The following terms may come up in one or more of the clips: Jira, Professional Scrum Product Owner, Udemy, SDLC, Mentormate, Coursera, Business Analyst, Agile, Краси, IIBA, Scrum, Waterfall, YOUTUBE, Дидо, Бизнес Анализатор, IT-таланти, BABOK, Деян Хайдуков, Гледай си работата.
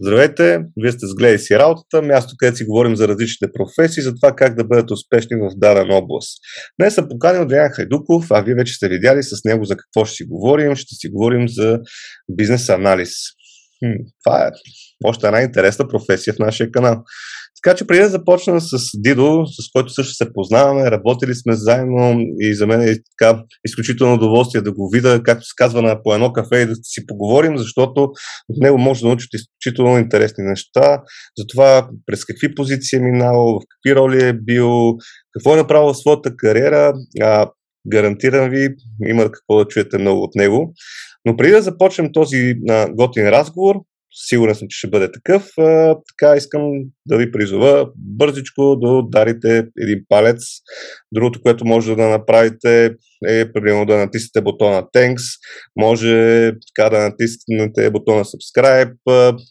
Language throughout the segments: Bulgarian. Здравейте, вие сте с Гледай си работата, място, където си говорим за различните професии, за това как да бъдат успешни в даден област. Днес съм поканил Деян Хайдуков, а вие вече сте видяли с него за какво ще си говорим. Ще си говорим за бизнес анализ. Това е още една интересна професия в нашия канал. Така че преди да започна с Дидо, с който също се познаваме, работили сме заедно и за мен е така изключително удоволствие да го видя, както се казва, на по едно кафе и да си поговорим, защото от него може да научите изключително интересни неща, за това през какви позиции е минал, в какви роли е бил, какво е направил в своята кариера. Гарантирам ви, има какво да чуете много от него. Но преди да започнем този готин разговор, сигурен съм, че ще бъде такъв. Така искам да ви призова бързичко да ударите един палец. Другото, което може да направите, е примерно да натиснете бутона Thanks, може така да натиснете бутона Subscribe.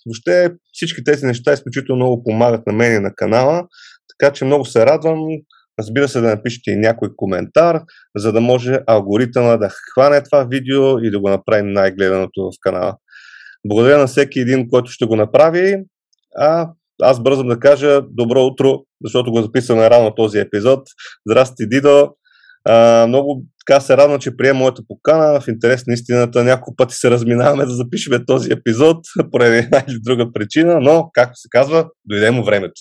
Въобще всички тези неща изключително много помагат на мен и на канала, така че много се радвам. Разбира се, да напишете и някой коментар, за да може алгоритъма да хване това видео и да го направим най-гледаното в канала. Благодаря на всеки един, който ще го направи. Аз бързам да кажа добро утро, защото го записваме рано този епизод. Здрасти, Дидо! Много така се радвам, че приема моята покана. В интерес на истината няколко пъти се разминаваме да запишем този епизод, поради една или друга причина, но, както се казва, дойде му времето.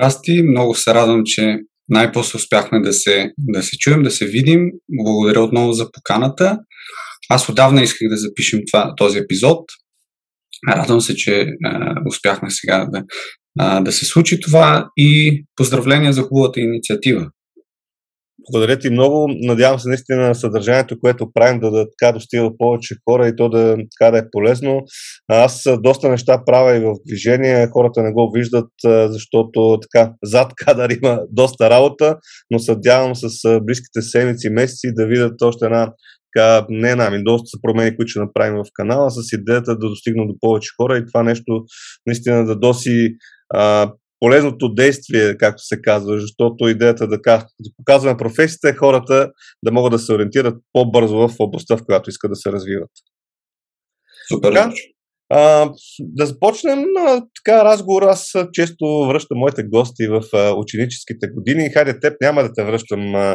Здрасти, много се радвам, че най-после успяхме да се чуем, да се видим. Благодаря отново за поканата. Аз отдавна исках да запишем този епизод. Радвам се, че успяхме сега да се случи това и поздравления за хубавата инициатива. Благодаря ти много. Надявам се наистина на съдържанието, което правим, да така достига повече хора и то да е полезно. Аз доста неща правя и в движение. Хората не го виждат, защото така зад кадър има доста работа, но се надявам с близките седмици и месеци да видят още доста са промени, които ще направим в канала, с идеята да достигна до повече хора и това нещо наистина да доси полезното действие, както се казва, защото идеята да показваме професията е хората да могат да се ориентират по-бързо в областта, в която искат да се развиват. Супер! Така, да започнем така разговор. Аз често връщам моите гости в ученическите години. Хайде теб, няма да те връщам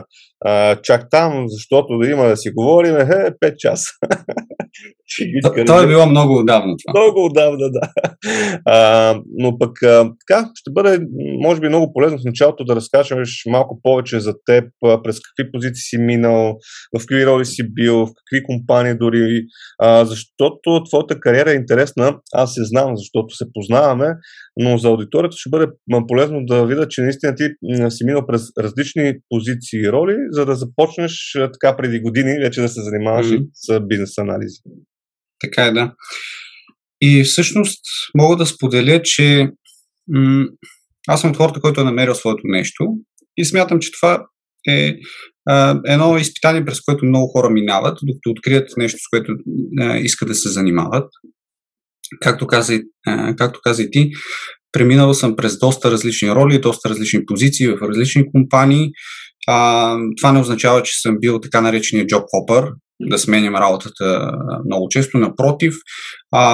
чак там, защото да има да си говорим 5 часа. Това е било много отдавна. Много отдавна, да. Но пък така, ще бъде, може би, много полезно в началото да разкажеш малко повече за теб, през какви позиции си минал, в какви роли си бил, в какви компании дори, защото твоята кариера е интересна. Аз я знам, защото се познаваме, но за аудиторията ще бъде полезно да видя, че наистина ти си минал през различни позиции и роли, за да започнеш така преди години вече да се занимаваш с бизнес анализи. Така е, да. И всъщност мога да споделя, че аз съм от хората, който е намерил своето нещо и смятам, че това е едно изпитание, през което много хора минават, докато открият нещо, с което искат да се занимават. Както каза и ти, преминал съм през доста различни роли, доста различни позиции в различни компании. Това не означава, че съм бил така наречения job hopper, да сменям работата много често. Напротив,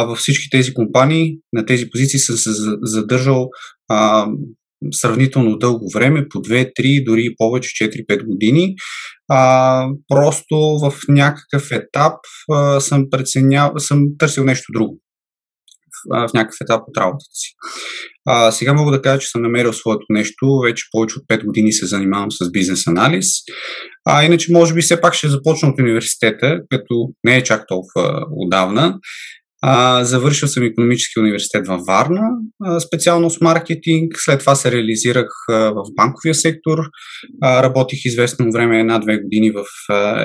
във всички тези компании, на тези позиции съм се задържал сравнително дълго време, по 2, 3, дори и повече, 4-5 години. Просто в някакъв етап съм търсил нещо друго. В някакъв етап от работата си. Сега мога да кажа, че съм намерил своето нещо. Вече повече от 5 години се занимавам с бизнес анализ. Иначе, може би, все пак ще започна от университета, като не е чак толкова отдавна. Завършил съм Икономически университет във Варна, специалност маркетинг. След това се реализирах в банковия сектор. Работих известно време, 1-2 години в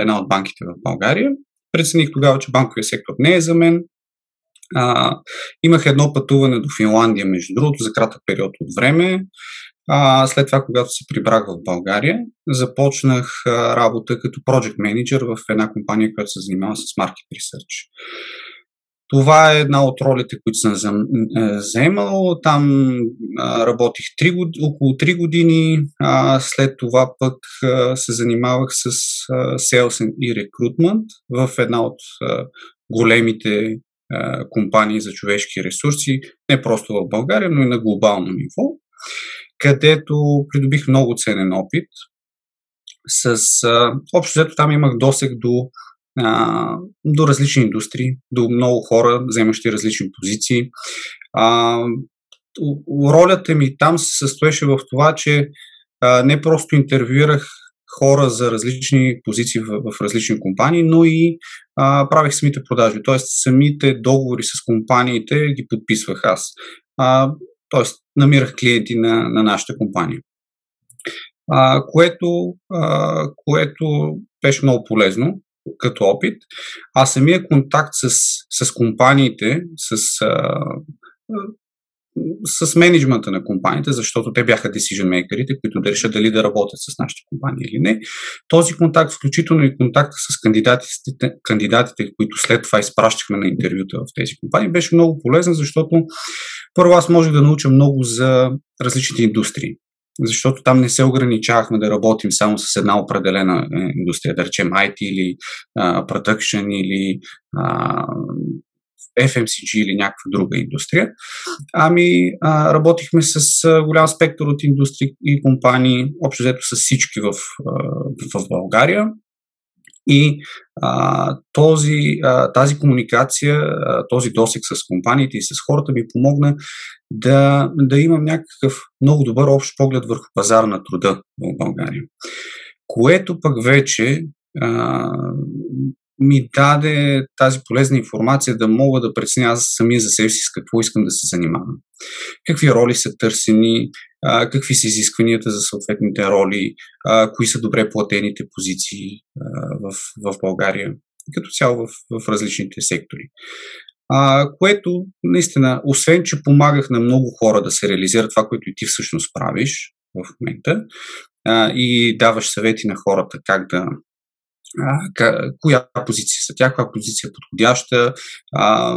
една от банките в България. Прецених тогава, че банковия сектор не е за мен. Имах едно пътуване до Финландия, между другото, за кратък период от време. След това, когато се прибрах в България, започнах работа като project manager в една компания, която се занимава с market research. Това е една от ролите, които съм заемал. Там работих около 3 години. След това пък се занимавах с sales и recruitment в една от големите компании за човешки ресурси, не просто в България, но и на глобално ниво, където придобих много ценен опит. Общо взето там имах досег до различни индустрии, до много хора, вземащи различни позиции. Ролята ми там се състоеше в това, че не просто интервюирах хора за различни позиции в различни компании, но и правих самите продажби, т.е. самите договори с компаниите ги подписвах аз. Т.е. намирах клиенти на нашата компания. Което беше много полезно като опит. А самия контакт с компаниите, с мениджмънта на компаниите, защото те бяха decision makerите, които да решат дали да работят с нашите компании или не. Този контакт, включително и контакта с кандидатите, които след това изпращахме на интервюта в тези компании, беше много полезен, защото първо аз можех да науча много за различните индустрии. Защото там не се ограничавахме да работим само с една определена индустрия, да речем IT или Production или FMCG или някаква друга индустрия. Работихме с голям спектър от индустрии и компании, общо взето с всички в България. И тази комуникация, този досег с компаниите и с хората ми помогна да имам някакъв много добър общ поглед върху пазар на труда в България. Което пък вече ми даде тази полезна информация да мога да преценя самия за себе си с какво искам да се занимавам. Какви роли са търсени, какви са изискванията за съответните роли, кои са добре платените позиции в България, като цяло в различните сектори. Което наистина, освен че помагах на много хора да се реализира това, което и ти всъщност правиш в момента и даваш съвети на хората как да коя позиция са тях, коя позиция е подходяща.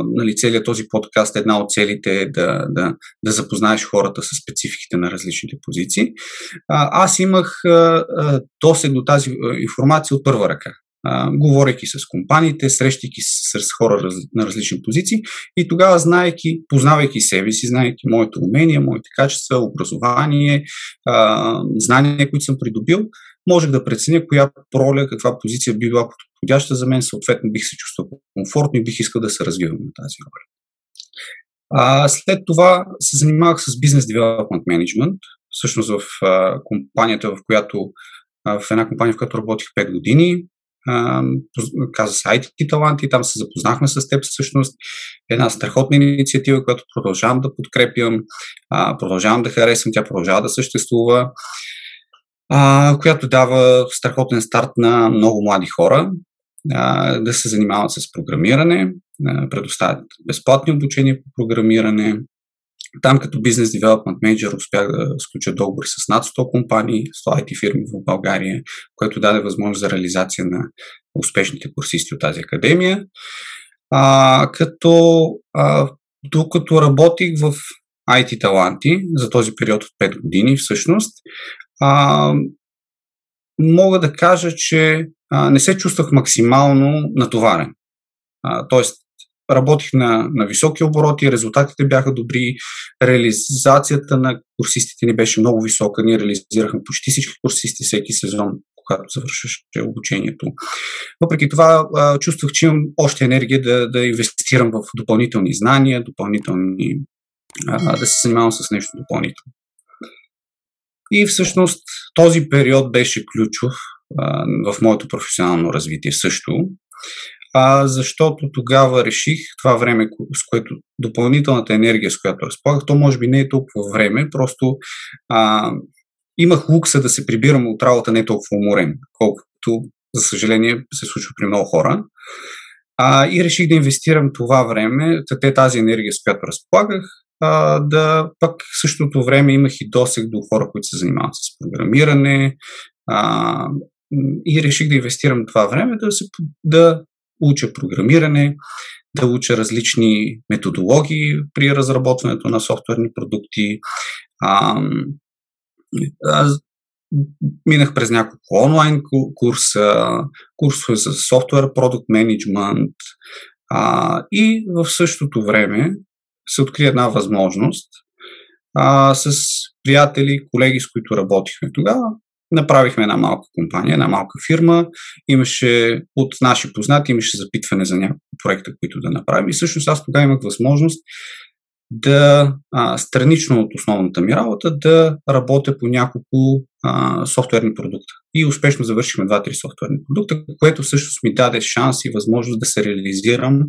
Нали, целият този подкаст, една от целите е да запознаеш хората с спецификите на различните позиции. Аз имах досег до тази информация от първа ръка, говорейки с компаниите, срещайки се с хора на различни позиции и тогава, познавайки себе си, знаейки моите умения, моите качества, образование, знания, които съм придобил, можех да преценя коя роля, каква позиция би била подходяща за мен, съответно бих се чувствал комфортно и бих искал да се развивам на тази роля. След това се занимавах с бизнес девелопмент менеджмент, всъщност в една компания, в която работих 5 години, каза се IT-таланти, там се запознахме с теб всъщност. Една страхотна инициатива, която продължавам да подкрепям, продължавам да харесвам, тя продължава да съществува, която дава страхотен старт на много млади хора да се занимават с програмиране, предоставят безплатни обучения по програмиране. Там като бизнес девелопмент менеджер успях да сключа договори с над 100 компании, 100 IT фирми в България, което даде възможност за реализация на успешните курсисти от тази академия. Докато работих в IT-таланти за този период от 5 години всъщност, мога да кажа, че не се чувствах максимално натоварен. Тоест, работих на високи обороти, резултатите бяха добри, реализацията на курсистите ни беше много висока, ние реализирахме почти всички курсисти всеки сезон, когато завършваше обучението. Въпреки това чувствах, че имам още енергия да инвестирам в допълнителни знания, да се занимавам с нещо допълнително. И всъщност този период беше ключов в моето професионално развитие също, защото тогава реших това време, с което допълнителната енергия, с която разполагах, то може би не е толкова време, просто имах лукса да се прибирам от работа не толкова уморен, колкото, за съжаление, се случва при много хора. И реших да инвестирам това време, тази енергия, с която разполагах, пък в същото време имах и досег до хора, които се занимават с програмиране, и реших да инвестирам това време да уча програмиране, да уча различни методологии при разработването на софтуерни продукти. Минах през няколко онлайн курсове за софтуер, продукт менеджмент и в същото време се откри една възможност с приятели, колеги, с които работихме тогава. Направихме една малка компания, една малка фирма. Имаше от наши познати, имаше запитване за няколко проекта, които да направим. И всъщност аз тогава имах възможност да странично от основната ми работа да работя по няколко софтуерни продукта. И успешно завършихме 2-3 софтуерни продукта, което всъщност ми даде шанс и възможност да се реализирам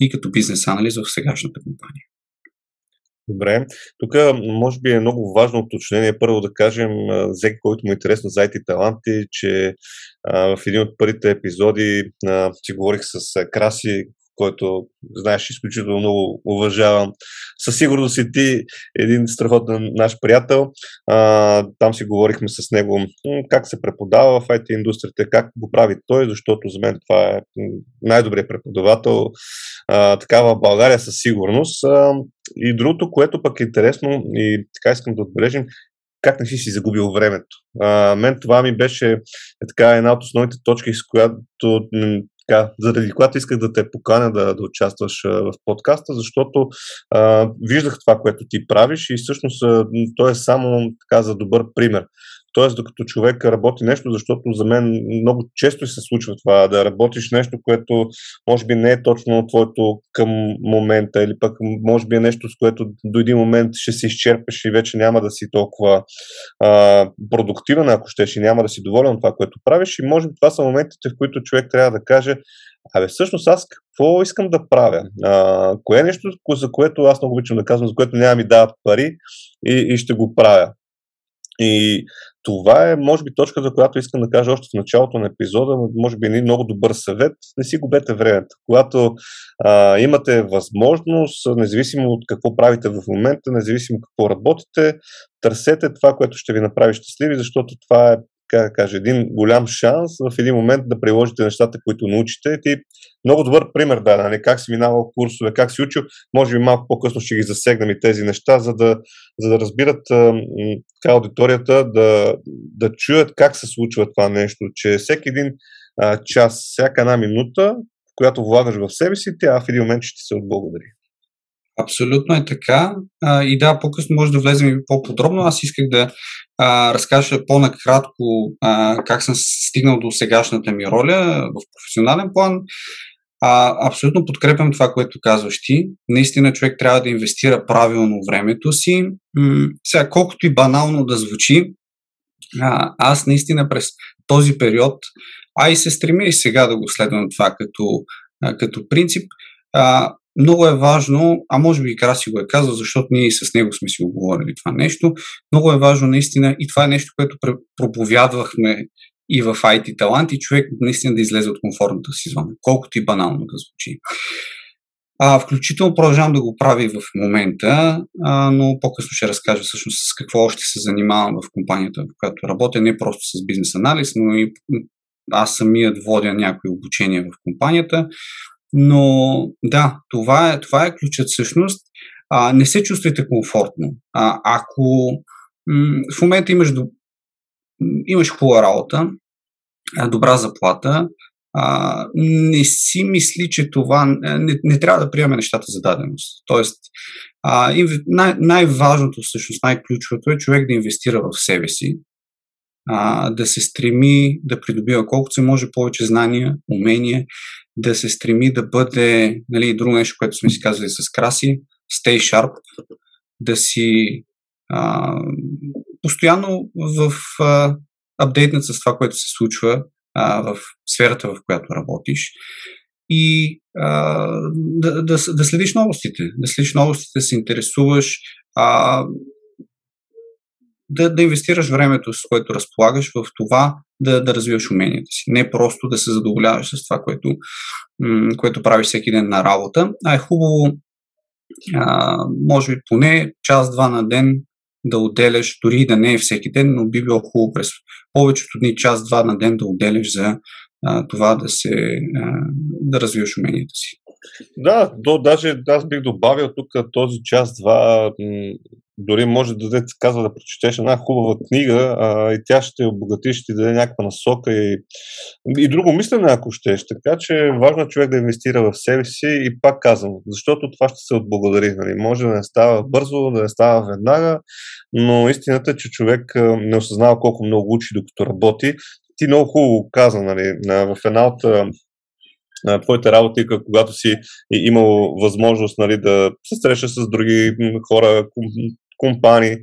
и като бизнес анализ в сегашната компания. Добре. Тук може би е много важно уточнение. Първо да кажем, за който му е интересно за IT-таланти, че в един от първите епизоди си говорих с Краси, който, знаеш, изключително много уважавам. Със сигурност и ти, един страхотен наш приятел. Там си говорихме с него как се преподава в IT-индустрията, как го прави той, защото за мен това е най-добрият преподавател. Такава в България със сигурност. И другото, което пък е интересно и така искам да отбележим, как не си загубил времето. Мен това ми беше така една от основните точки, с която заради която исках да те поканя да участваш в подкаста, защото виждах това, което ти правиш и всъщност то е само така за добър пример. Тоест, докато човек работи нещо, защото за мен много често се случва това, да работиш нещо, което може би не е точно твоето към момента или пък може би е нещо, с което до един момент ще се изчерпеш и вече няма да си толкова продуктивен, ако щеш, и няма да си доволен от това, което правиш, и може би това са моментите, в които човек трябва да каже: абе, всъщност аз какво искам да правя? Кое е нещо, за което аз много обичам да казвам, за което няма ми дават пари и ще го правя? И това е, може би, точката, която искам да кажа още в началото на епизода, може би един много добър съвет. Не си губете времето. Когато имате възможност, независимо от какво правите в момента, независимо какво работите, търсете това, което ще ви направи щастливи, защото това е, как да кажа, един голям шанс в един момент да приложите нещата, които научите. Ти много добър пример нали? Как си минавал курсове, как си учил. Може би малко по-късно ще ги засегнем и тези неща, за да разбират аудиторията, да чуят как се случва това нещо, че всеки един час, всяка една минута, която влагаш в себе си, тя в един момент ще ти се отблагодари. Абсолютно е така. И да, по-късно може да влезем и по-подробно. Аз исках да разкажа по-накратко как съм стигнал до сегашната ми роля в професионален план. Абсолютно подкрепям това, което казваш ти. Наистина човек трябва да инвестира правилно времето си. Сега, колкото и банално да звучи, аз наистина през този период, и се стремя и сега да го следвам това като принцип. Много е важно, може би и Краси го е казал, защото ние и с него сме си оговорили това нещо, много е важно наистина, и това е нещо, което проповядвахме и в IT-таланти, човек наистина да излезе от комфортната си зона, колкото и банално да звучи. Включително продължавам да го правя в момента, но по-късно ще разкажа всъщност с какво още се занимавам в компанията, в която работя, не просто с бизнес анализ, но и аз самият водя някои обучения в компанията. Но да, това е ключът всъщност. Не се чувствайте комфортно. Ако в момента имаш хубава работа, добра заплата, не си мисли, че това не трябва да приеме нещата за даденост. Тоест, най-важното всъщност, най-ключовото е човек да инвестира в себе си, да се стреми да придобива колкото се може повече знания, умения, да се стреми да бъде, нали, друго нещо, което сме си казали с Краси, stay sharp, да си постоянно в апдейтнат с това, което се случва в сферата, в която работиш, и да следиш новостите, да се интересуваш, да инвестираш времето, с което разполагаш, в това да развиваш уменията си. Не просто да се задоволяваш с това, което правиш всеки ден на работа, а е хубаво, може би поне час-два на ден да отделяш, дори и да не е всеки ден, но би било хубаво през повечето дни час-два на ден да отделяш за това да развиваш уменията си. Да, даже аз бих добавил тук този час-два дори може да се казва да прочетеш една хубава книга и тя ще обогати, ще ти даде някаква насока и друго мислене, ако щеш. Така че важно човек да инвестира в себе си и пак казвам, защото това ще се отблагодари. Нали? Може да не става бързо, да не става веднага, но истината е, че човек не осъзнава колко много учи докато работи. Ти много хубаво каза, нали, в една от твоите работи, когато си имал възможност, нали, да се срещаш с други хора, компании.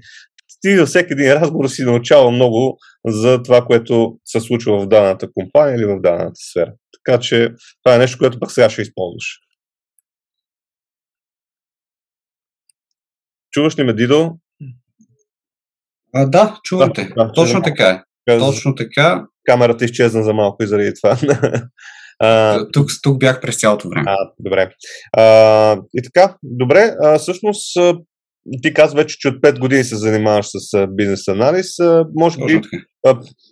Ти за всеки един разговор си научава много за това, което се случва в дадената компания или в дадената сфера. Така че това е нещо, което пък сега ще използваш. Чуваш ли ме, Дидо? Да, чувам те. Точно така е. Точно така. Камерата изчезна за малко и заради това. Тук бях през цялото време. Добре. И така, добре. Всъщност, ти каза вече, че от 5 години се занимаваш с бизнес анализ. Може би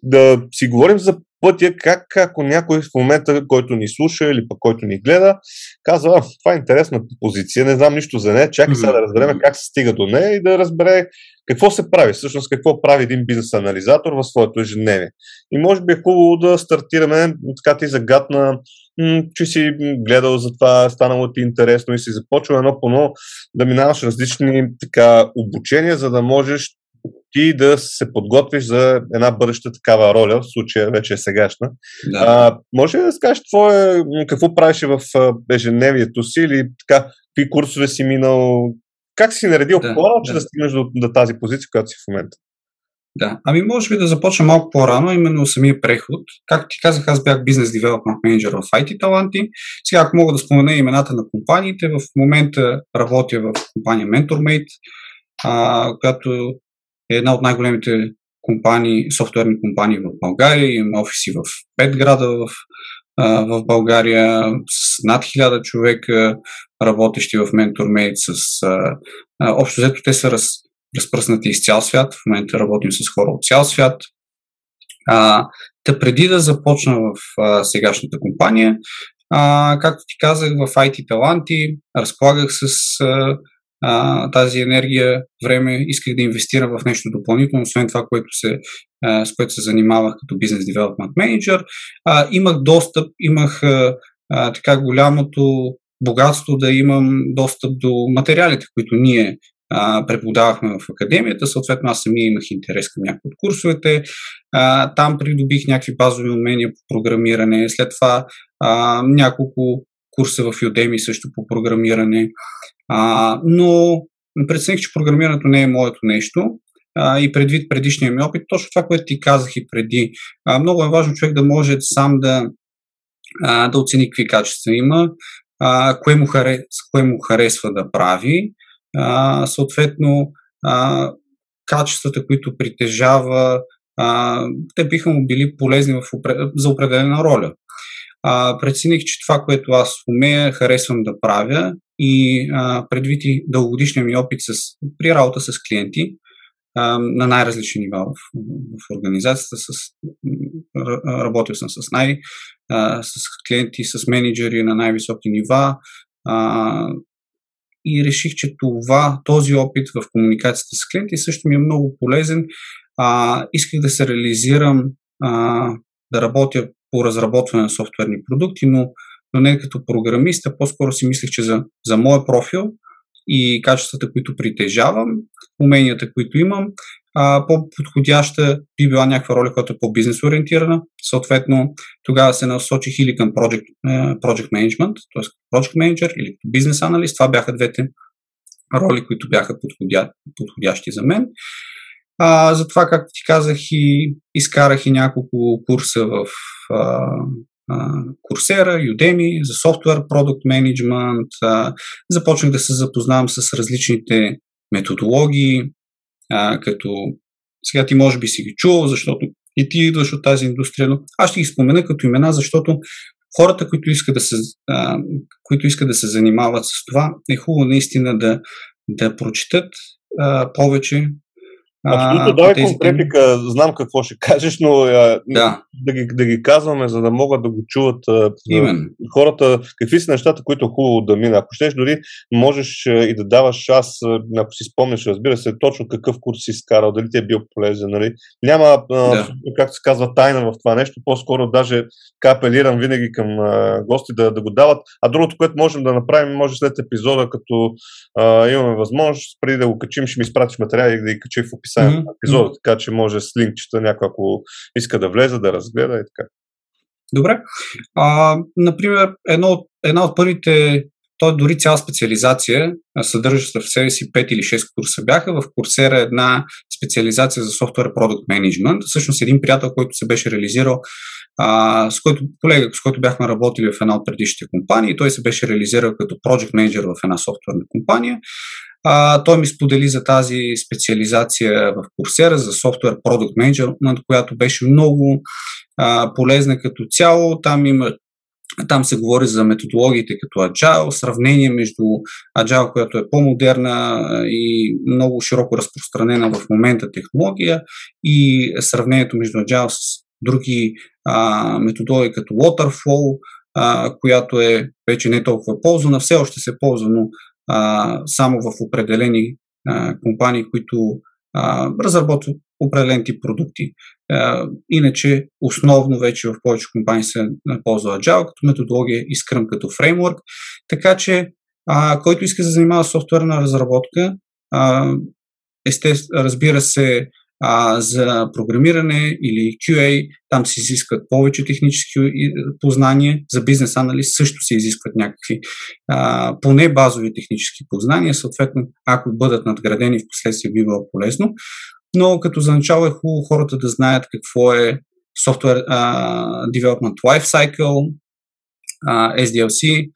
да си говорим за пътя, как ако някой в момента, който ни слуша или пък който ни гледа, казва, това е интересна позиция, не знам нищо за нея, чакай сега да разберем как се стига до нея и да разбере какво се прави, всъщност какво прави един бизнес анализатор в своето ежедневие. И може би е хубаво да стартираме, така ти загадна, че си гледал за това, станало ти интересно и си започва едно по едно да минаваш различни така обучения, за да можеш ти да се подготвиш за една бъдеща такава роля, в случая вече е сегашна. Да. Може ли да скажеш какво правиш в ежедневието си или така, какви курсове си минал, как си наредил хора, че да стигнеш до тази позиция, която си в момента? Да, може би да започна малко по-рано, именно самия преход. Както ти казах, аз бях бизнес девелопмент менеджер в IT-таланти. Сега, ако мога да спомена имената на компаниите, в момента работя в компания Mentormate, която е една от най-големите компании, софтуерни компании в България. Имаме офиси в 5 града в България, с над 1000 човека, работещи в Mentormate. Общо взето те са разпръснати из цял свят. В момента работим с хора от цял свят. Преди да започна в сегашната компания, както ти казах, в IT-таланти разполагах с тази енергия, време, исках да инвестирам в нещо допълнително, освен това, с което се занимавах като бизнес девелопмент менеджер. Имах достъп, имах така голямото богатство да имам достъп до материалите, които ние преподавахме в академията. Съответно, аз самия имах интерес към някои от курсовете. Там придобих някакви базови умения по програмиране. След това няколко курса в Udemy също по програмиране. Но прецених, че програмирането не е моето нещо и предвид предишния ми опит, точно това, което ти казах и преди. Много е важно човек да може сам да оцени какви качества има, кое му харесва да прави, съответно качествата, които притежава, те биха му били полезни за определена роля. Прецених, че това, което аз умея, харесвам да правя и предвид и дългогодишния ми опит при работа с клиенти на най-различни нива в организацията. Работил съм с клиенти, с менеджери на най-високи нива и реших, че този опит в комуникацията с клиенти също ми е много полезен. Исках да се реализирам, да работя по разработване на софтуерни продукти, но не като програмист, по-скоро си мислех, че за моя профил и качествата, които притежавам, уменията, които имам, по-подходяща би била някаква роля, която е по-бизнес ориентирана. Съответно, тогава се насочих или към project management, т.е. project manager или като бизнес аналист. Това бяха двете роли, които бяха подходящи за мен. Затова, както ти казах, изкарах и няколко курса в Coursera, Udemy, за софтуер, продукт менеджмент. Започнах да се запознавам с различните методологии, като сега ти може би си ги чувал, защото и ти идваш от тази индустрия, но аз ще ги спомена като имена, защото хората, които искат да се занимават с това, е хубаво наистина да прочитат повече Абсолютно, давай конкретика, знам какво ще кажеш, но да ги казваме, за да могат да го чуват хората. Какви са нещата, които е хубаво да мина? Ако щеш, дори можеш и да даваш, аз, ако си спомнеш, разбира се, точно какъв курс си изкарал, дали ти е бил полезен, нали? Няма, както се казва, тайна в това нещо, по-скоро даже апелирам винаги към гости да го дават. А другото, което можем да направим, може след епизода, като имаме възможност, преди да го качим, ще ми изпратиш материали и да ги качи в описанието на епизода, така че може с линкчета някой, ако иска да влезе, да разгледа и така. Добре. Например, една от първите, той дори цяла специализация, съдържаща в себе си 5 или 6 курса бяха. В Coursera една специализация за софтуер продукт менеджмент. Всъщност един приятел, който се беше реализирал, колега, с който бяхме работили в една от предишните компании, той се беше реализирал като project manager в една софтуерна компания. Той ми сподели за тази специализация в Coursera за софтуер продукт менеджмент, която беше много полезна като цяло. Там се говори за методологиите като Agile, сравнение между Agile, която е по-модерна и много широко разпространена в момента технология, и сравнението между Agile с други методологии като Waterfall, която е вече не толкова ползвана, все още се е ползвано само в определени компании, които разработват определен тип продукти. Иначе основно вече в повече компании се ползва Agile като методология и Scrum като фреймворк. Така че, който иска да занимава софтуерна разработка, разбира се, за програмиране или QA, там се изискват повече технически познания, за бизнес анализ също се изискват някакви поне базови технически познания, съответно, ако бъдат надградени, в последствие би било полезно, но като за начало е хубаво хората да знаят какво е Software Development Life Cycle, SDLC,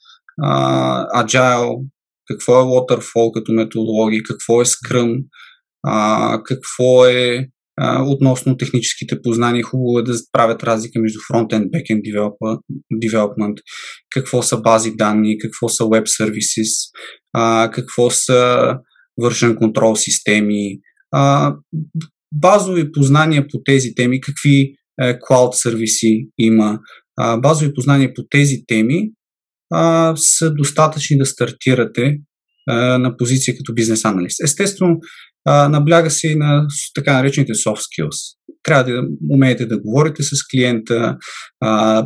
Agile, какво е Waterfall като методология, какво е Scrum, какво е относно техническите познания, хубаво е да правят разлика между front-end, back-end development, какво са бази данни, какво са web services, какво са version control системи, базови познания по тези теми, какви cloud сервиси има, базови познания по тези теми са достатъчни да стартирате на позиция като бизнес аналист. Естествено, набляга се и на така наречените soft skills. Трябва да умеете да говорите с клиента,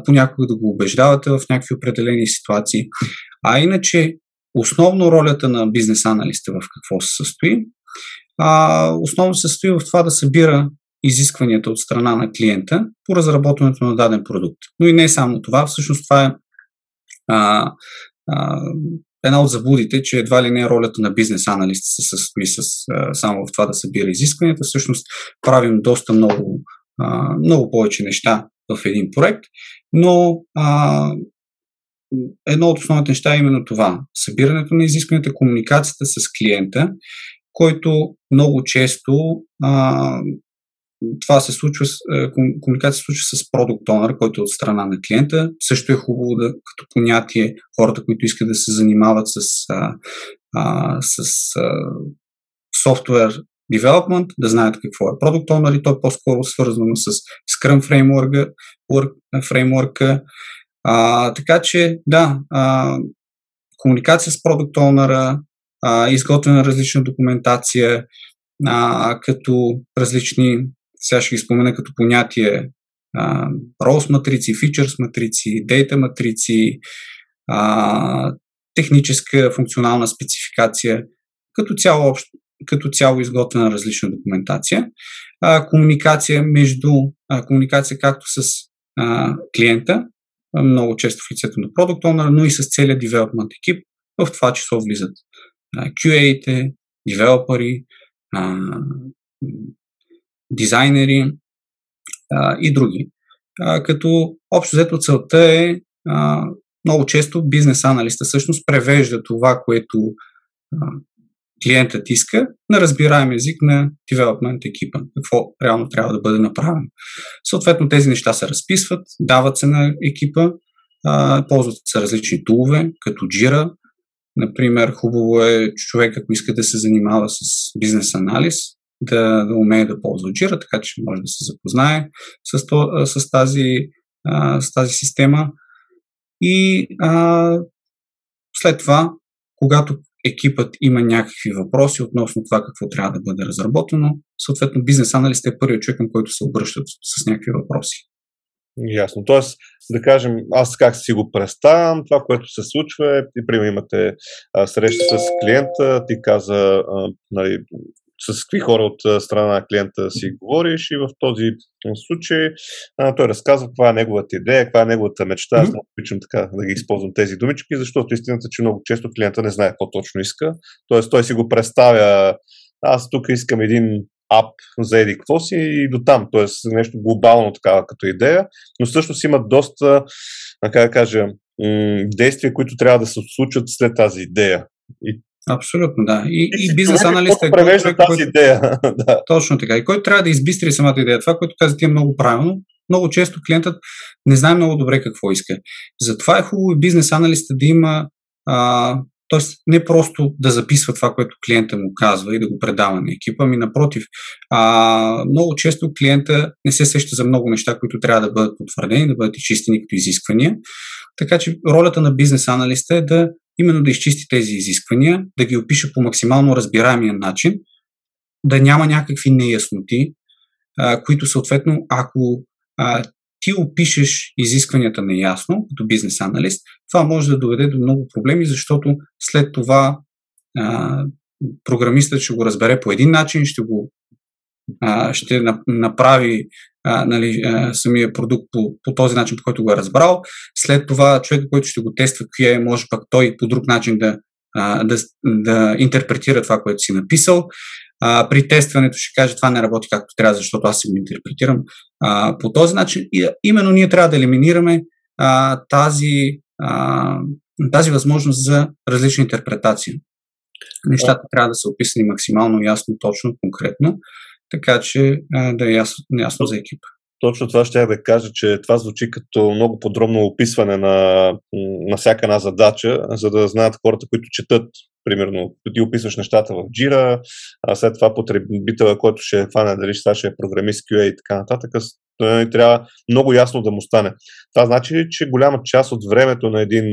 понякога да го убеждавате в някакви определени ситуации. А иначе, основно ролята на бизнес аналиста в какво се състои? Основно се състои в това да събира изискванията от страна на клиента по разработването на даден продукт. Но и не само това, всъщност това е една от заблудите, че едва ли не е ролята на бизнес аналист се състои само в това да събира изискванията. Всъщност правим доста много повече неща в един проект, но едно от основните неща е именно това. Събирането на изискванията, комуникацията с клиента, който много често това се случва, комуникация се случва с продукт онър, който е от страна на клиента. Също е хубаво като понятие хората, които искат да се занимават с софтуер девелопмент, да знаят какво е продукт онър, и то е по-скоро свързано с Scrum фреймворка. Така че, комуникация с продукт онъра, изготвяне на различна документация, като различни, сега ще ги спомена като понятие, roles матрици, features матрици, data матрици, техническа функционална спецификация, като цяло изготвена различна документация, комуникация както с клиента, много често в лицето на Product Owner, но и с целия development екип, в това число влизат QA-те, девелопери, дизайнери и други. Като общо взето целта е много често бизнес аналиста всъщност превежда това, което клиентът иска, на разбираем език на development екипа. Какво реално трябва да бъде направено. Съответно тези неща се разписват, дават се на екипа, ползват се различни тулове, като Jira. Например, хубаво е човек, ако иска да се занимава с бизнес анализ, да умее да ползва Jira, така че може да се запознае с тази система. И след това, когато екипът има някакви въпроси относно това какво трябва да бъде разработено, съответно бизнес аналист е първият човек, към който се обръщат с някакви въпроси. Ясно. Тоест, да кажем, аз как си го представям, това, което се случва е, примерно имате среща с клиента, ти каза, нали, с какви хора от страна на клиента си говориш и в този случай той разказва каква е неговата идея, каква е неговата мечта. Аз много обичам така да ги използвам тези думички, защото истината, че много често клиента не знае какво точно иска. Тоест той си го представя, аз тук искам един ап за еди какво си и до там. Тоест нещо глобално такава като идея, но всъщност имат доста, как да кажа, действия, които трябва да се случат след тази идея. Абсолютно, да. И бизнес аналист е тази идея. Да. Точно така. И който трябва да избистри самата идея. Това, което казвате, е много правилно. Много често клиентът не знае много добре какво иска. Затова е хубаво и бизнес аналиста да има, т.е. не просто да записва това, което клиента му казва и да го предава на екипа, ми напротив. Много често клиента не се сеща за много неща, които трябва да бъдат потвърдени, да бъдат изчистени като изисквания. Така че ролята на бизнес аналиста е да именно да изчисти тези изисквания, да ги опише по максимално разбираемия начин, да няма някакви неясноти, които съответно, ако ти опишеш изискванията неясно като бизнес аналист, това може да доведе до много проблеми, защото след това програмистът ще го разбере по един начин, ще направи самия продукт по този начин, по който го е разбрал. След това човек, който ще го тества, може пък той по друг начин да интерпретира това, което си написал. При тестването ще каже, това не работи както трябва, защото аз си го интерпретирам по този начин. И именно ние трябва да елиминираме тази възможност за различни интерпретации. Нещата трябва да са описани максимално ясно, точно, конкретно, така че да е ясно за екипа. Точно това ще да кажа, че това звучи като много подробно описване на всяка една задача, за да знаят хората, които четат, примерно, ти описваш нещата в Jira, а след това потребителя, който ще е фана, дали ще е програмист, QA и така нататък, трябва много ясно да му стане. Това значи ли, че голяма част от времето на един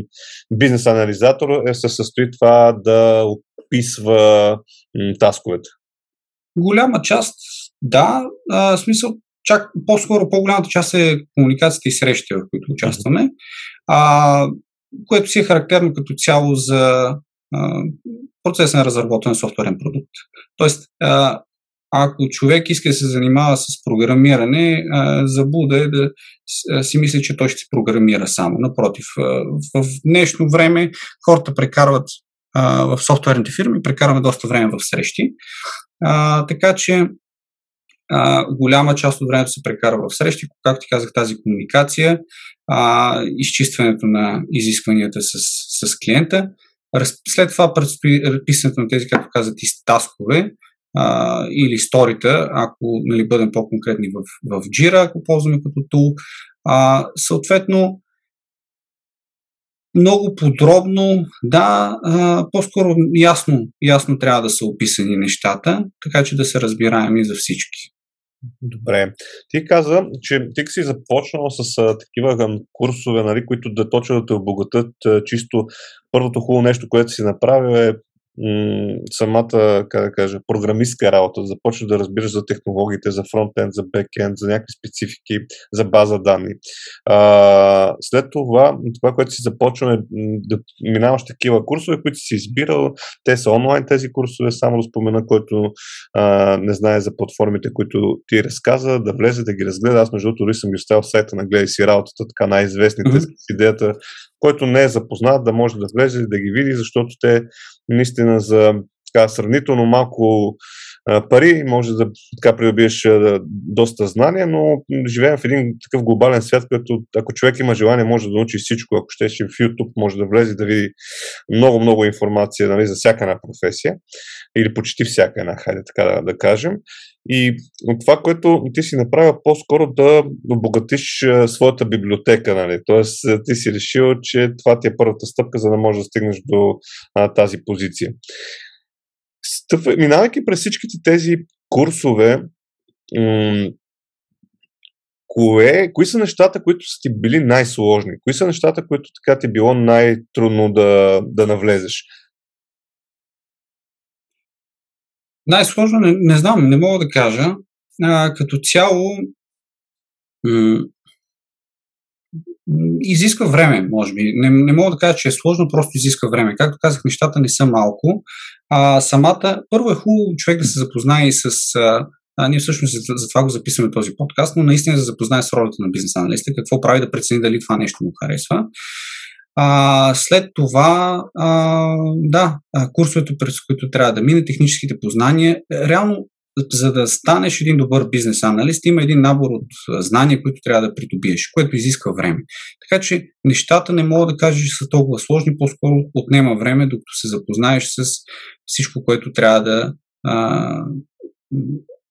бизнес анализатор се състои това да описва тасковете? Голяма част, да. В смисъл, по-скоро по-голямата част е комуникацията и срещите, в които участваме, което си е характерно като цяло за процес на разработване на софтуерен продукт. Тоест, ако човек иска да се занимава с програмиране, заблуда е да си мисли, че той ще се програмира само. Напротив, в днешно време хората прекарват в софтуерните фирми, прекарваме доста време в срещи. Така че голяма част от времето се прекарва в срещи, както ти казах, тази комуникация, изчистването на изискванията с клиента. След това предстои писането на тези, както казах, и таскове или сторита, ако бъдем по-конкретни в Jira, ако ползваме като тул. Съответно, много подробно, да, по-скоро ясно трябва да са описани нещата, така че да се разбираем и за всички. Добре. Ти каза, че ти си започнал с такива курсове, нали, които да точно да те обогатят чисто. Първото хубаво нещо, което си направил е самата, как да кажа, програмистка работа, да започнеш да разбираш за технологиите, за фронтенд, за бекенд, за някакви специфики, за база данни. След това, което си започваме, да минаваш такива курсове, които си избирал, те са онлайн тези курсове, само да спомена, който не знае за платформите, които ти разказа, да влезе, да ги разгледа. Аз между другото съм ги оставил в сайта на Гледай си работата, така най-известните с идеята, който не е запознат, да може да влезе и да ги види, защото те наистина за така сравнително малко пари може да така придобиеш доста знания, но живеем в един такъв глобален свят, който ако човек има желание, може да научи всичко. Ако ще в YouTube, може да влезе да види много информация, нали, за всяка една професия или почти всяка една, хайде така да кажем. И от това, което ти си направил, по-скоро да обогатиш своята библиотека, нали? Тоест ти си решил, че това ти е първата стъпка, за да можеш да стигнеш до тази позиция. Минавайки през всичките тези курсове, кои са нещата, които са ти били най-сложни? Кои са нещата, които така ти било най-трудно да навлезеш? Най-сложно не знам, не мога да кажа. Като цяло изисква време, може би. Не мога да кажа, че е сложно, просто изисква време. Както казах, нещата не са малко. Първо е хубаво човек да се запознае и с... ние всъщност за това го записваме този подкаст, но наистина да запознае с ролята на бизнес аналиста, какво прави да прецени дали това нещо му харесва. След това, курсовете, през които трябва да мине, техническите познания. Реално, за да станеш един добър бизнес аналист, има един набор от знания, които трябва да придобиеш, което изисква време. Така че нещата не мога да кажа, че са толкова сложни, по-скоро отнема време, докато се запознаеш с всичко, което трябва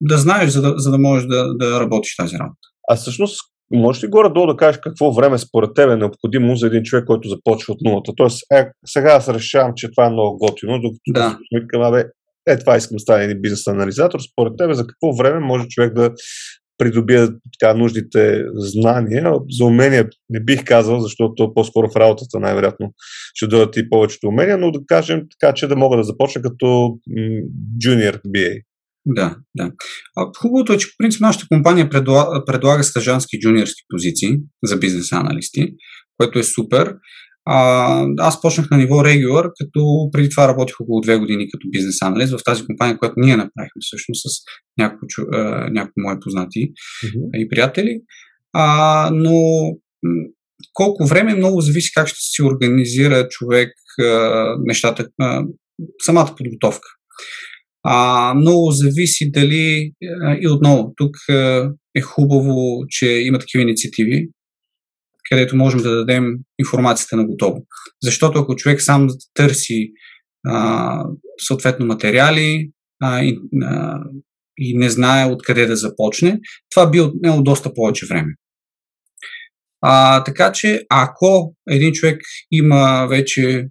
да знаеш, за да можеш да работиш тази работа. А всъщност, можеш ли горе-долу да кажеш какво време според тебе е необходимо за един човек, който започва от нулата? Тоест, сега аз решавам, че това е много готино, докато това искам да стане един бизнес анализатор. Според тебе, за какво време може човек да придобие така нужните знания? За умения не бих казал, защото по-скоро в работата най-вероятно ще дойдат и повечето умения, но да кажем така, че да мога да започна като junior BA. Да. Хубавото е, че по принцип нашата компания предлага стажански джуниорски позиции за бизнес аналисти, което е супер. Аз почнах на ниво регулър, като преди това работих около 2 години като бизнес аналист в тази компания, която ние направихме всъщност с някои мои познати и приятели. Но колко време, много зависи как ще си организира човек нещата, самата подготовка. Много зависи дали, и отново, тук е хубаво, че има такива инициативи, където можем да дадем информацията на готово. Защото ако човек сам търси съответно материали и не знае откъде да започне, това би отнело доста повече време. Така че, ако един човек има вече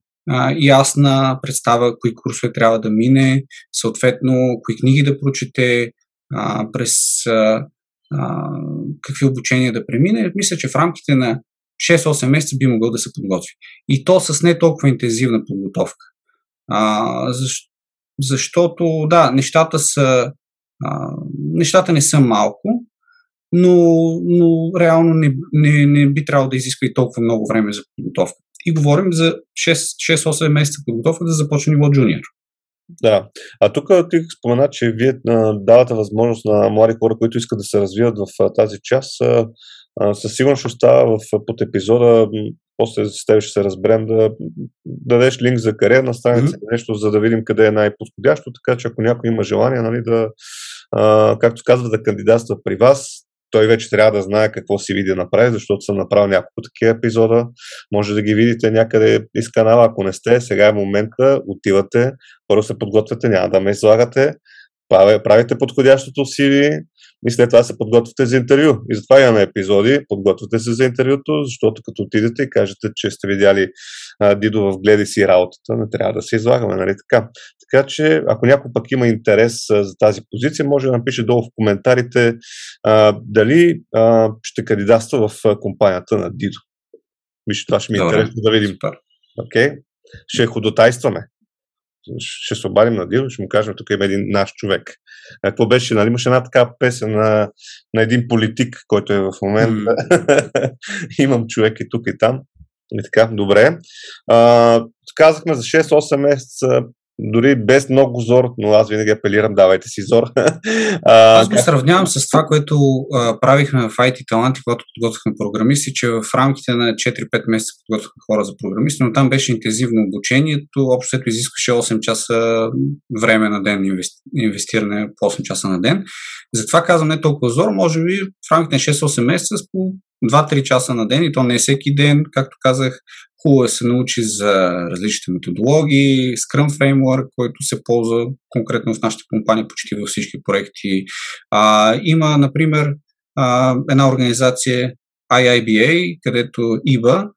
ясна представа кои курсове трябва да мине, съответно кои книги да прочете, какви обучения да премине, мисля, че в рамките на 6-8 месеца би могъл да се подготви. И то с не толкова интензивна подготовка. Защото, нещата не са малко, но реално не би трябвало да изисква и толкова много време за подготовка. И говорим за 6-8 месеца подготовка да започне ниво джуниор. Да. А тук ти спомена, че вие давате възможност на млади хора, които искат да се развиват в тази част. Със сигурност остава под епизода, после с теб ще се разберем, да дадеш линк за кариерна страница, нещо, за да видим къде е най-подходящо, така че ако някой има желание, както казва, да кандидатства при вас, той вече трябва да знае какво си види да направи, защото съм направил няколко такива епизода. Може да ги видите някъде из канала. Ако не сте, сега е момента, отивате, първо се подготвяте, няма да ме излагате, правите подходящото CV и след това се подготвяте за интервю. И затова имаме епизоди, подготвяте се за интервюто, защото като отидете и кажете, че сте видяли Дидо в Гледай си работата, не трябва да се излагаме, нали така? Така че, ако някой пък има интерес за тази позиция, може да напише долу в коментарите дали ще кандидатства в компанията на Дидо. Вижте, това ще ми е интересно да видим. Окей? Ще ходотайстваме. Ще се обадим на Дидо, ще му кажем, тук има един наш човек. Какво беше, нали, имаше една такава песен на един политик, който е в момента. Имам човек и тук и там. И така, добре. Казахме за 6-8 месеца, дори без много зор, но аз винаги апелирам, давайте си зор. Аз го сравнявам с това, което правихме в IT-таланти, когато подготвяхме програмисти, че в рамките на 4-5 месеца подготвяхме хора за програмисти, но там беше интензивно обучението, общото изискваше 8 часа време на ден, инвестиране по 8 часа на ден. Затова казвам не толкова зор, може би в рамките на 6-8 месеца с по 2-3 часа на ден, и то не е всеки ден, както казах. Хубаво се научи за различните методологии, Scrum фреймворк, който се ползва конкретно в нашите компании почти във всички проекти. Има, например, една организация IIBA, където IIBA,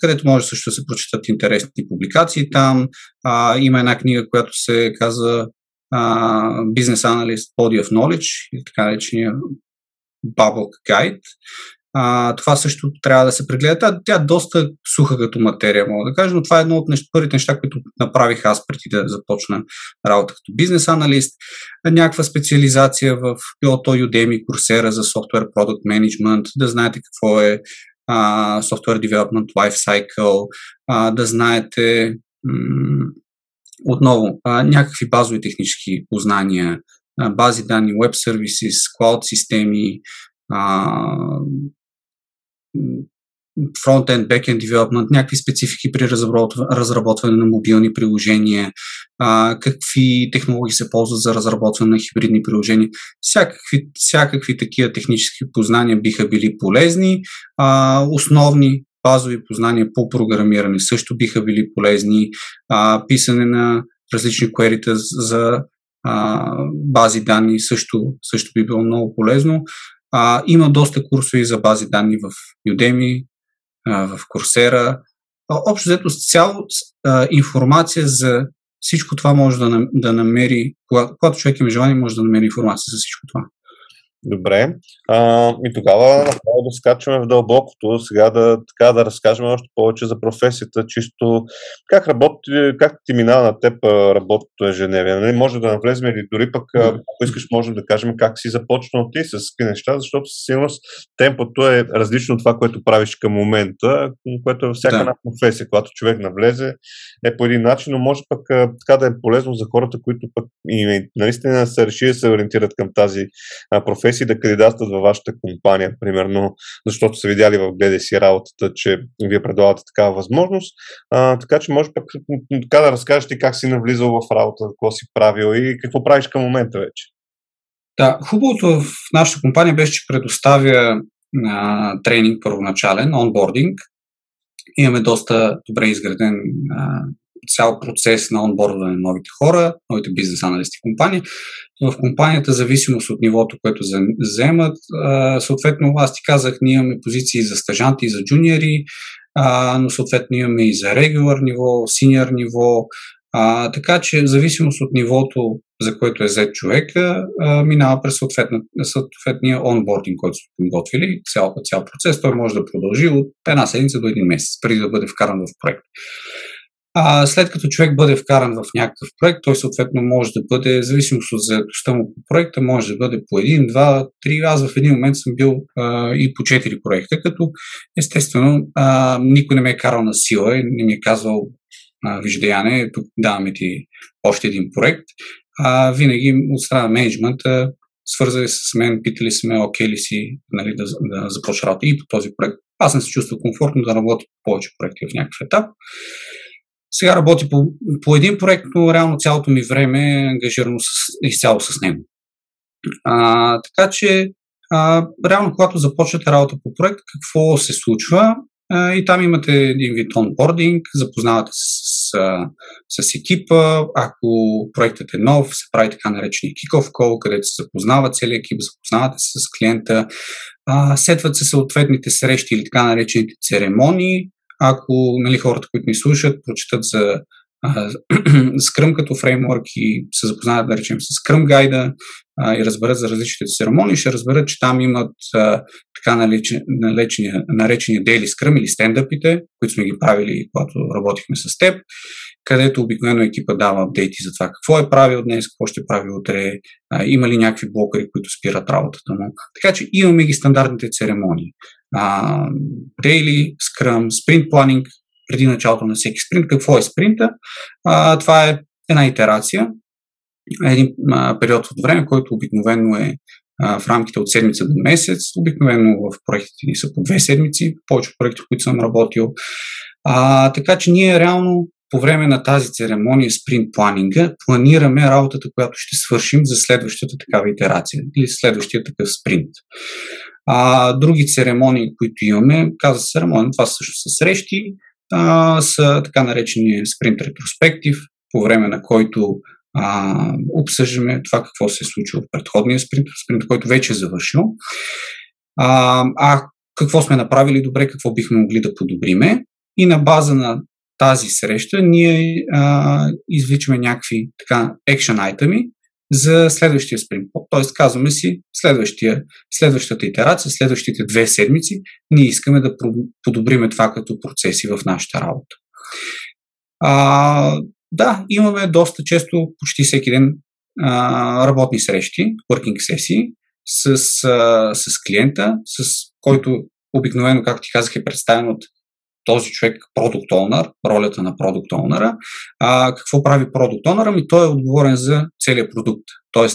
където може също да се прочитат интересни публикации там. Има една книга, която се казва Business Analyst Body of Knowledge и така наречения BABOK Guide. Това също трябва да се прегледа. Тя е доста суха като материя, мога да кажа, но това е едно от първите неща, които направих аз преди да започна работа като бизнес аналист. Някаква специализация в Udemy, Coursera за Software Product Management, да знаете какво е Software Development Life Cycle, да знаете отново някакви базови технически познания, бази данни, web services, cloud системи, фронт-енд, бек-енд девелопмент, някакви специфики при разработване на мобилни приложения, какви технологии се ползват за разработване на хибридни приложения. Всякакви такива технически познания биха били полезни. Основни базови познания по програмиране също биха били полезни. Писане на различни query-та за бази данни също би било много полезно. Има доста курсови за бази данни в Udemy, в Coursera. Общо взето с цялата информация за всичко това може да намери, когато човек има желание, може да намери информация за всичко това. Добре. И тогава да скачаме в дълбокото, сега да разкажем още повече за професията, чисто как ти минава на теб работното ежедневие. Нали? Може да навлезем или дори пък, ако искаш, можем да кажем как си започнал ти с какви неща, защото със сигурност темпото е различно от това, което правиш към момента, което е във всяка една професия. Когато човек навлезе е по един начин, но може пък така да е полезно за хората, които пък и наистина са решили да се ориентират към тази професия, да кандидатстват във вашата компания, примерно, защото са видяли в Гледай си работата, че вие предлагате такава възможност. Така че може пък така да разкажеш ти как си навлизал в работа, какво си правил и какво правиш към момента вече. Да, хубавото в нашата компания беше, че предоставя тренинг първоначален, онбординг. Имаме доста добре изграден цял процес на онбордване на новите хора, новите бизнес аналисти компании. В компанията, зависимост от нивото, което заемат, съответно, аз ти казах, ние имаме позиции за стажанти и за джуниори, но съответно имаме и за регулар ниво, синьор ниво, така че в зависимост от нивото, за което е зет човека, минава през съответния онбординг, който сме подготвили, цял процес. Той може да продължи от една седмица до един месец, преди да бъде вкаран в проект. След като човек бъде вкаран в някакъв проект, той съответно може да бъде, в зависимост от заедостта му по проекта, може да бъде по един, два, три. Аз в един момент съм бил и по 4 проекта, като естествено никой не ме е карал на сила и не ми е казвал виж, Деяне, тук даваме ти още един проект. Винаги от страна менеджмента свързали с мен, питали са ме окей ли си, нали, да започна работа и по този проект. Аз не се чувствам комфортно да работя по повече проекти в някакъв етап. Сега работя по един проект, но реално цялото ми време е ангажирано изцяло с него. Така че, реално когато започвате работа по проект, какво се случва? И там имате един вид онбординг, запознавате с екипа, ако проектът е нов, се прави така наречения kick-off call, където се запознава целият екип, запознавате се с клиента, сетват се съответните срещи или така наречените церемонии. Ако хората, които ни слушат, прочитат за Scrum като фреймворк и се запознаят, да речем, с Scrum гайда и разберат за различните церемонии, ще разберат, че там имат така наречения daily Scrum или стендъпите, които сме ги правили, когато работихме с теб, където обикновено екипа дава апдейти за това какво е правил днес, какво ще прави утре, има ли някакви блокери, които спират работата му. Така че имаме ги стандартните церемонии. Daily, Scrum, Sprint Planning, преди началото на всеки спринт. Какво е спринта? Това е една итерация, един период от време, който обикновено е в рамките от седмица до месец. Обикновено в проектите ни са по 2 седмици, повече проекти, които съм работил. Така че ние реално по време на тази церемония спринт планинга планираме работата, която ще свършим за следващата такава итерация или следващия такъв спринт. Други церемонии, които имаме, каза церемония, това също са срещи, са така наречени спринт ретроспектив, по време на който обсъждаме това какво се е случило в предходния спринт, който вече е завършил. Какво сме направили добре, какво бихме могли да подобриме, и на база на тази среща ние извличаме някакви така екшън айтеми, за следващия спринт. Т.е. казваме си, следващата итерация, следващите 2 седмици, ние искаме да подобриме това като процеси в нашата работа. Да, имаме доста често, почти всеки ден, работни срещи, working сесии с клиента, с който обикновено, както ти казах, е представен от този човек Product Owner, ролята на Product Owner. Какво прави Product Owner? Ами той е отговорен за целия продукт, т.е.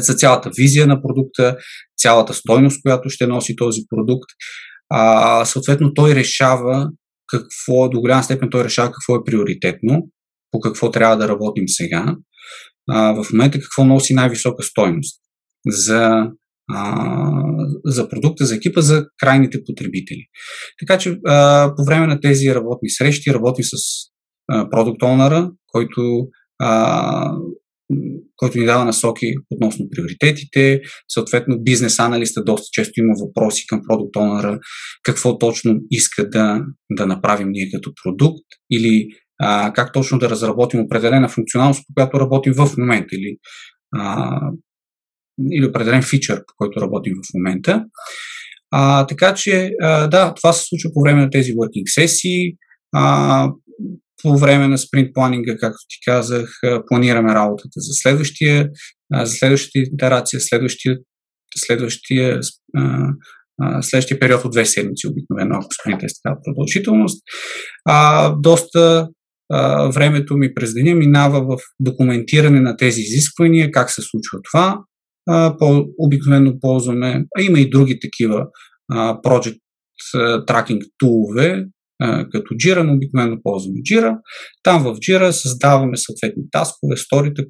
за цялата визия на продукта, цялата стойност, която ще носи този продукт. Съответно, той решава какво, до голяма степен той решава какво е приоритетно, по какво трябва да работим сега, в момента какво носи най-висока стойност за продукта, за екипа, за крайните потребители. Така че по време на тези работни срещи работим с Product Owner, който ни дава насоки относно приоритетите. Съответно, бизнес аналиста доста често има въпроси към Product Owner, какво точно иска да направим ние като продукт, или как точно да разработим определена функционалност, по която работим в момента, или определен фичър, по който работим в момента. Така че, да, това се случва по време на тези working сесии. По време на спринт планинга, както ти казах, планираме работата за следващата итерация, следващия период от 2 седмици, обикновено, ако спринт е с такава продължителност. Доста времето ми през деня минава в документиране на тези изисквания, как се случва това. Обикновено ползваме, има и други такива project tracking тулове, като Jira, но обикновено ползваме Jira. Там в Jira създаваме съответни таскове, сторита,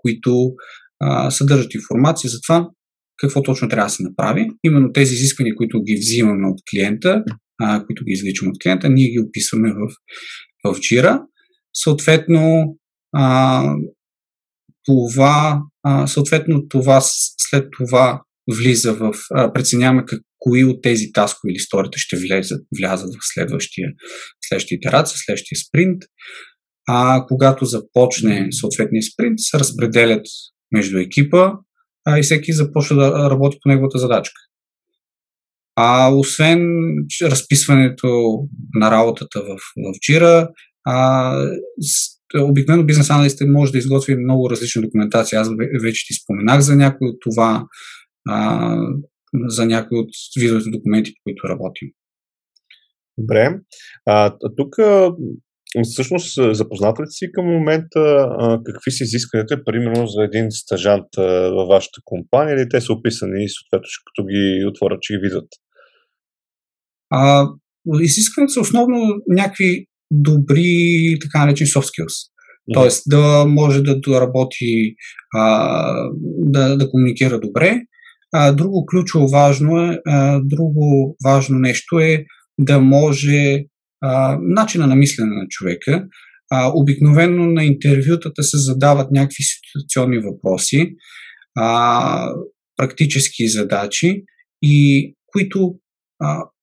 които съдържат информация за това какво точно трябва да се направи. Именно тези изисквания, които ги взимаме от клиента, които ги извличаме от клиента, ние ги описваме в Jira. Съответно, това след това влиза в... Преценяваме кои от тези таскове или сторите ще влязат в следващата итерация, следващия спринт. Когато започне съответния спринт, се разпределят между екипа и всеки започва да работи по неговата задачка. Освен разписването на работата в Jira, обикновено бизнес аналистът може да изготви много различни документации. Аз вече ти споменах за някои от това, за някои от визуалните документи, по които работим. Добре. Тук всъщност запознат ли си към момента какви са изискванията, примерно за един стажант във вашата компания, или те са описани и съответно, като ги отворят, че ги видят? Изискванията са основно някакви добри, така наречени soft skills. Тоест да може да работи, да комуникира добре. Друго важно нещо е да може начина на мислене на човека. Обикновено на интервютата се задават някакви ситуационни въпроси, практически задачи, и които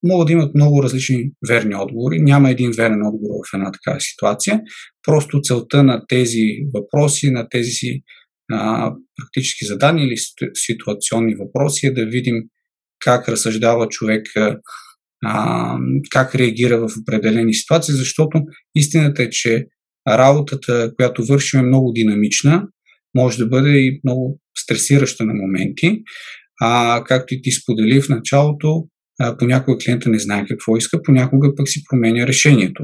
могат да имат много различни верни отговори. Няма един верен отговор в една такава ситуация. Просто целта на тези въпроси, на тези практически задания или ситуационни въпроси е да видим как разсъждава човек, как реагира в определени ситуации, защото истината е, че работата, която вършим, е много динамична, може да бъде и много стресираща на моменти. Както и ти сподели в началото, понякога клиента не знае какво иска, понякога пък си променя решението.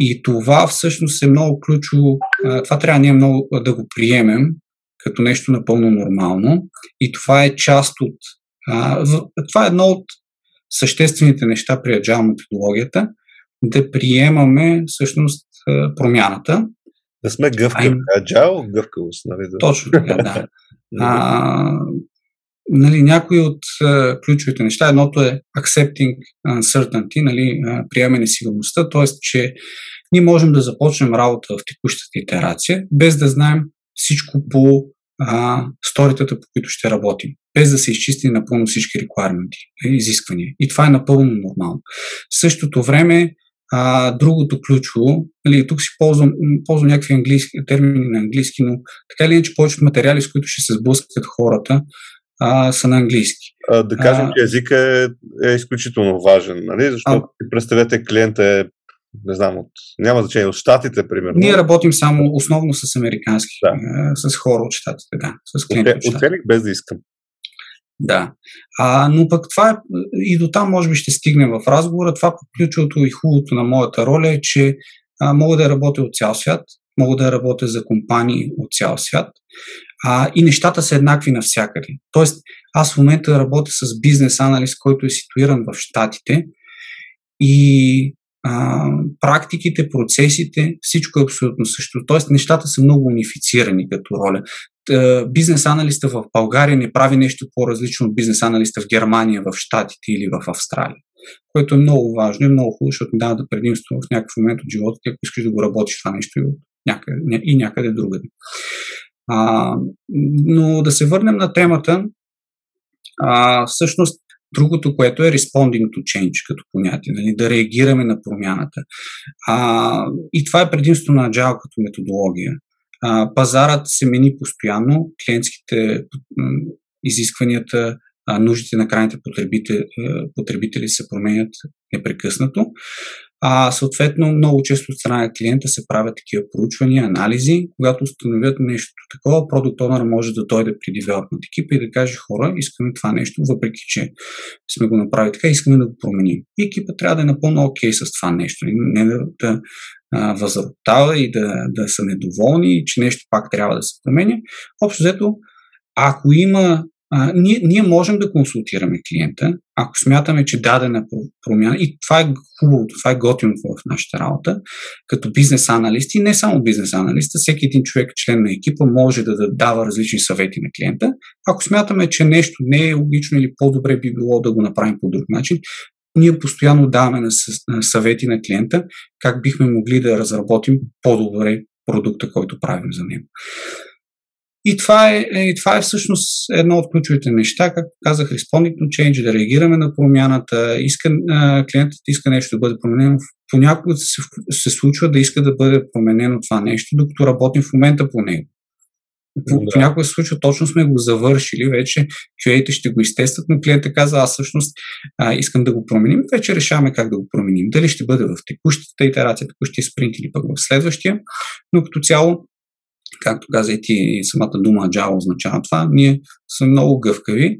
И това всъщност е много ключово. Това трябва ние много да го приемем като нещо напълно нормално. И това е част от... Това е едно от съществените неща при Agile методологията, да приемаме всъщност промяната. Да сме гъвкави. Agile, гъвкавост, нали? Точно така, да. Някои от ключовите неща, едното е accepting uncertainty, приемане несигурността, т.е. че ние можем да започнем работа в текущата итерация, без да знаем всичко по сторитата, по които ще работим, без да се изчисти напълно всички requirements, изисквания. И това е напълно нормално. В същото време Другото ключово, нали, тук си ползвам някакви английски термини на английски, но така или иначе повечето материали, с които ще се сблъскат хората, са на английски. Да кажем, че езика е изключително важен, нали? Защото представете, клиента е, не знам, няма значение, от щатите, примерно. Ние работим само основно с американски, с хора от щатите, с клиенти от щатите. Оцених без да искам. Да, но пък това е, и до там може би ще стигнем в разговора. Това ключовото и хубавото на моята роля е, че мога да работя от цял свят, мога да работя за компании от цял свят и нещата са еднакви навсякъде. Тоест, аз в момента работя с бизнес аналист, който е ситуиран в щатите и практиките, процесите, всичко е абсолютно също. Тоест, нещата са много унифицирани като роля. Бизнес аналиста в България не прави нещо по-различно от бизнес аналиста в Германия, в Щатите или в Австралия, което е много важно и много хубаво, защото ми дава да предимство в някакъв момент от живота, ако искаш да го работиш това нещо и някъде другаде. Но да се върнем на темата, всъщност другото, което е responding to change като понятие, нали, да реагираме на промяната. И това е предимство на Agile като методология. Пазарът се мени постоянно, клиентските изискванията, нуждите на крайните потребители се променят непрекъснато. Съответно, много често от страна на клиента се правят такива проучвания, анализи. Когато установят нещо такова, Product Owner може да дойде при девелопмент екипа и да каже: хора, искаме това нещо, въпреки че сме го направили така, искаме да го променим. И екипа трябва да е напълно окей с това нещо. Не да възроптава и да са недоволни, че нещо пак трябва да се променя. Общо взето, ако има... Ние можем да консултираме клиента, ако смятаме, че дадена промяна, и това е хубавото, това е готиното в нашата работа, като бизнес аналист, и не само бизнес аналист, всеки един човек, член на екипа, може да дава различни съвети на клиента. Ако смятаме, че нещо не е логично или по-добре би било да го направим по друг начин, ние постоянно даваме на съвети на клиента как бихме могли да разработим по-добре продукта, който правим за него. И това е всъщност едно от ключовите неща, както казах, responding to change, да реагираме на промяната, клиентът иска нещо да бъде променено, понякога се случва да иска да бъде променено това нещо, докато работим в момента по него. Понякога се случва, точно сме го завършили, вече QA-те ще го изтестват, но клиента каза: аз всъщност искам да го променим, вече решаваме как да го променим. Дали ще бъде в текущата итерация, текущия спринт или пък в следващия, но като цяло, както каза и самата дума Agile означава това, ние сме много гъвкави.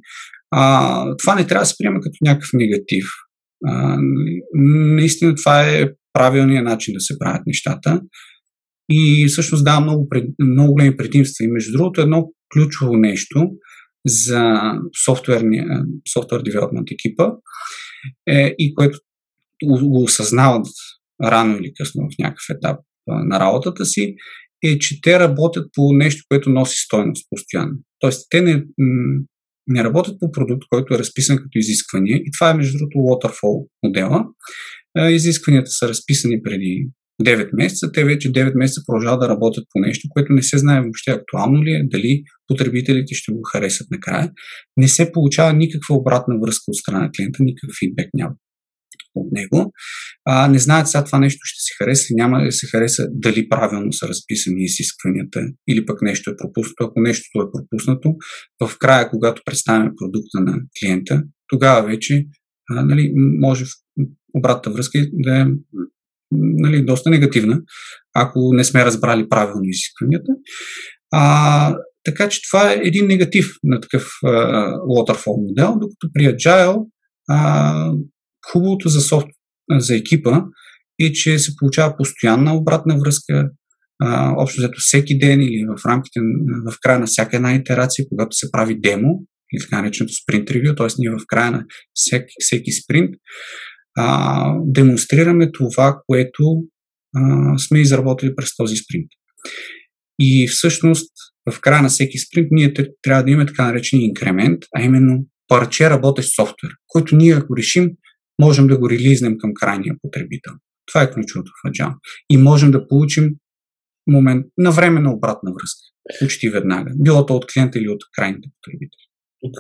Това не трябва да се приема като някакъв негатив. Наистина това е правилният начин да се правят нещата и всъщност дава много големи предимства. И между другото, едно ключово нещо за софтуер девелопмент екипа и което го осъзнават рано или късно в някакъв етап на работата си, е, че те работят по нещо, което носи стойност постоянно. Тоест, те не работят по продукт, който е разписан като изисквания. И това е, между другото, Waterfall модела. Изискванията са разписани преди 9 месеца. Те вече 9 месеца продължават да работят по нещо, което не се знае въобще актуално ли е, дали потребителите ще го харесат накрая. Не се получава никаква обратна връзка от страна на клиента, никакъв фидбек няма от него. Не знаят сега това нещо ще се хареса и няма да се хареса, дали правилно са разписани изискванията или пък нещо е пропуснато. Ако нещо е пропуснато, в края, когато представяме продукта на клиента, тогава вече може обратната връзка да е доста негативна, ако не сме разбрали правилно изискванията. Така че това е един негатив на такъв Waterfall модел, докато при Agile хубавото за екипа е, че се получава постоянна обратна връзка, общо взето всеки ден или в края на всяка една итерация, когато се прави демо или така нареченото спринт ревю, т.е. ние в края на всеки спринт демонстрираме това, което сме изработили през този спринт. И всъщност в края на всеки спринт ние трябва да имаме така наречен инкремент, а именно парче работещ софтуер, който ние, ако решим, можем да го релизнем към крайния потребител. Това е ключовото в Agile. И можем да получим момент на време на обратна връзка. Почти веднага. Било то от клиента или от крайните потребители. Тук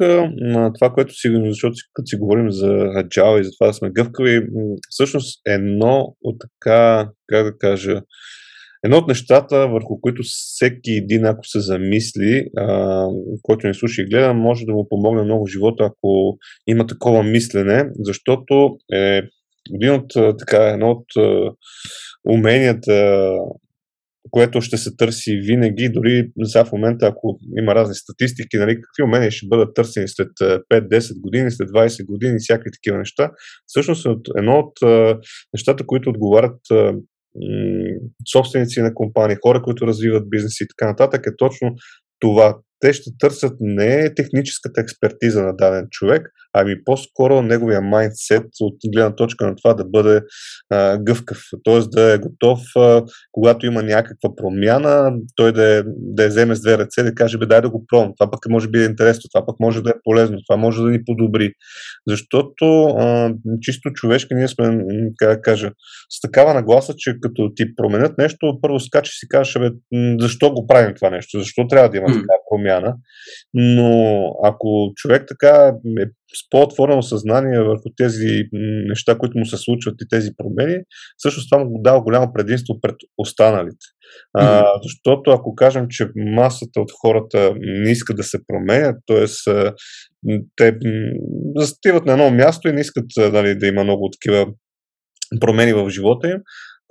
това, което сигурно, защото като си говорим за Agile и за това да сме гъвкави, всъщност едно от така, как да кажа, едно от нещата, върху които всеки един, ако се замисли, който не слуша и гледа, може да му помогне много в живота, ако има такова мислене, защото е едно от уменията, което ще се търси винаги, дори сега в момента, ако има разни статистики, нали, какви умения ще бъдат търсени след 5-10 години, след 20 години, всякакви такива неща. Всъщност едно от нещата, които отговарят собственици на компании, хора, които развиват бизнеси и така нататък, е точно това. Те ще търсят не техническата експертиза на даден човек, ами по-скоро неговия майндсет от гледна точка на това да бъде гъвкав. Т.е. да е готов, когато има някаква промяна, той да я вземе с две ръце и да каже, бе, дай да го пробвам. Това пък може би е интересно, това пък може да е полезно, това може да ни подобри. Защото чисто човешки ние сме, как да кажа, с такава нагласа, че като ти променят нещо, първо скача и си кажеш, бе, защо го правим това нещо? Защо трябва да има така промяна? Но ако човек така е с по-отворено съзнание върху тези неща, които му се случват и тези промени, всъщност това му дава голямо предимство пред останалите. Защото ако кажем, че масата от хората не иска да се променят, т.е. те застиват на едно място и не искат, нали, да има много такива промени в живота им,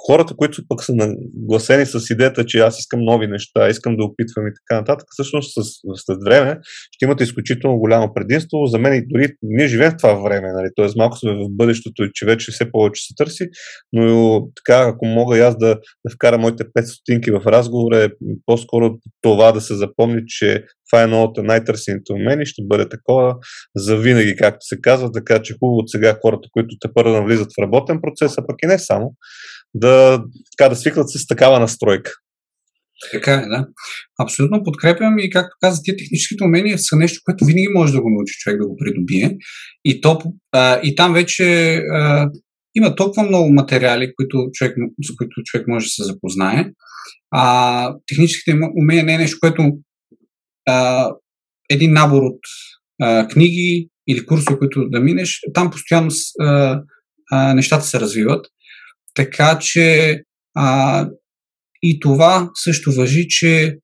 хората, които пък са нагласени с идеята, че аз искам нови неща, искам да опитвам и така нататък, всъщност след време ще имат изключително голямо предимство. За мен и дори ние живеем в това време, нали, т.е. малко сме в бъдещето и че вече все повече се търси, но така, ако мога и аз да вкарам моите 5 стотинки в разговора, е по-скоро това да се запомни, че това е едно от най-търсените умения, ще бъде такова за винаги, както се казва, така че хубаво от сега хората, които те първо навлизат в работен процес, а пък и не само, да свикват с такава настройка. Така е, да. Абсолютно подкрепям и, както каза, тия техническите умения са нещо, което винаги може да го научи човек да го придобие. И там вече има толкова много материали, с които човек може да се запознае. Техническите умения не е нещо, което един набор от книги или курсове, които да минеш, там постоянно нещата се развиват. Така че и това също важи, че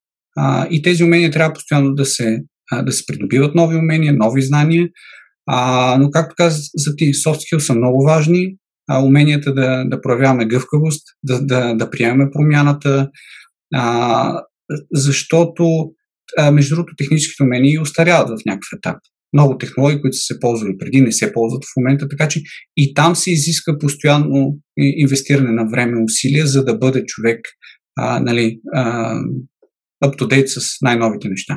и тези умения трябва постоянно да се придобиват нови умения, нови знания. Но както казах, за ти soft skills са много важни. Уменията да проявяваме гъвкавост, да приемаме промяната, защото между другото техническите умения и остаряват в някакъв етап. Много технологии, които са се ползвали преди, не се ползват в момента, така че и там се изиска постоянно инвестиране на време и усилия, за да бъде човек up-to-date с най-новите неща.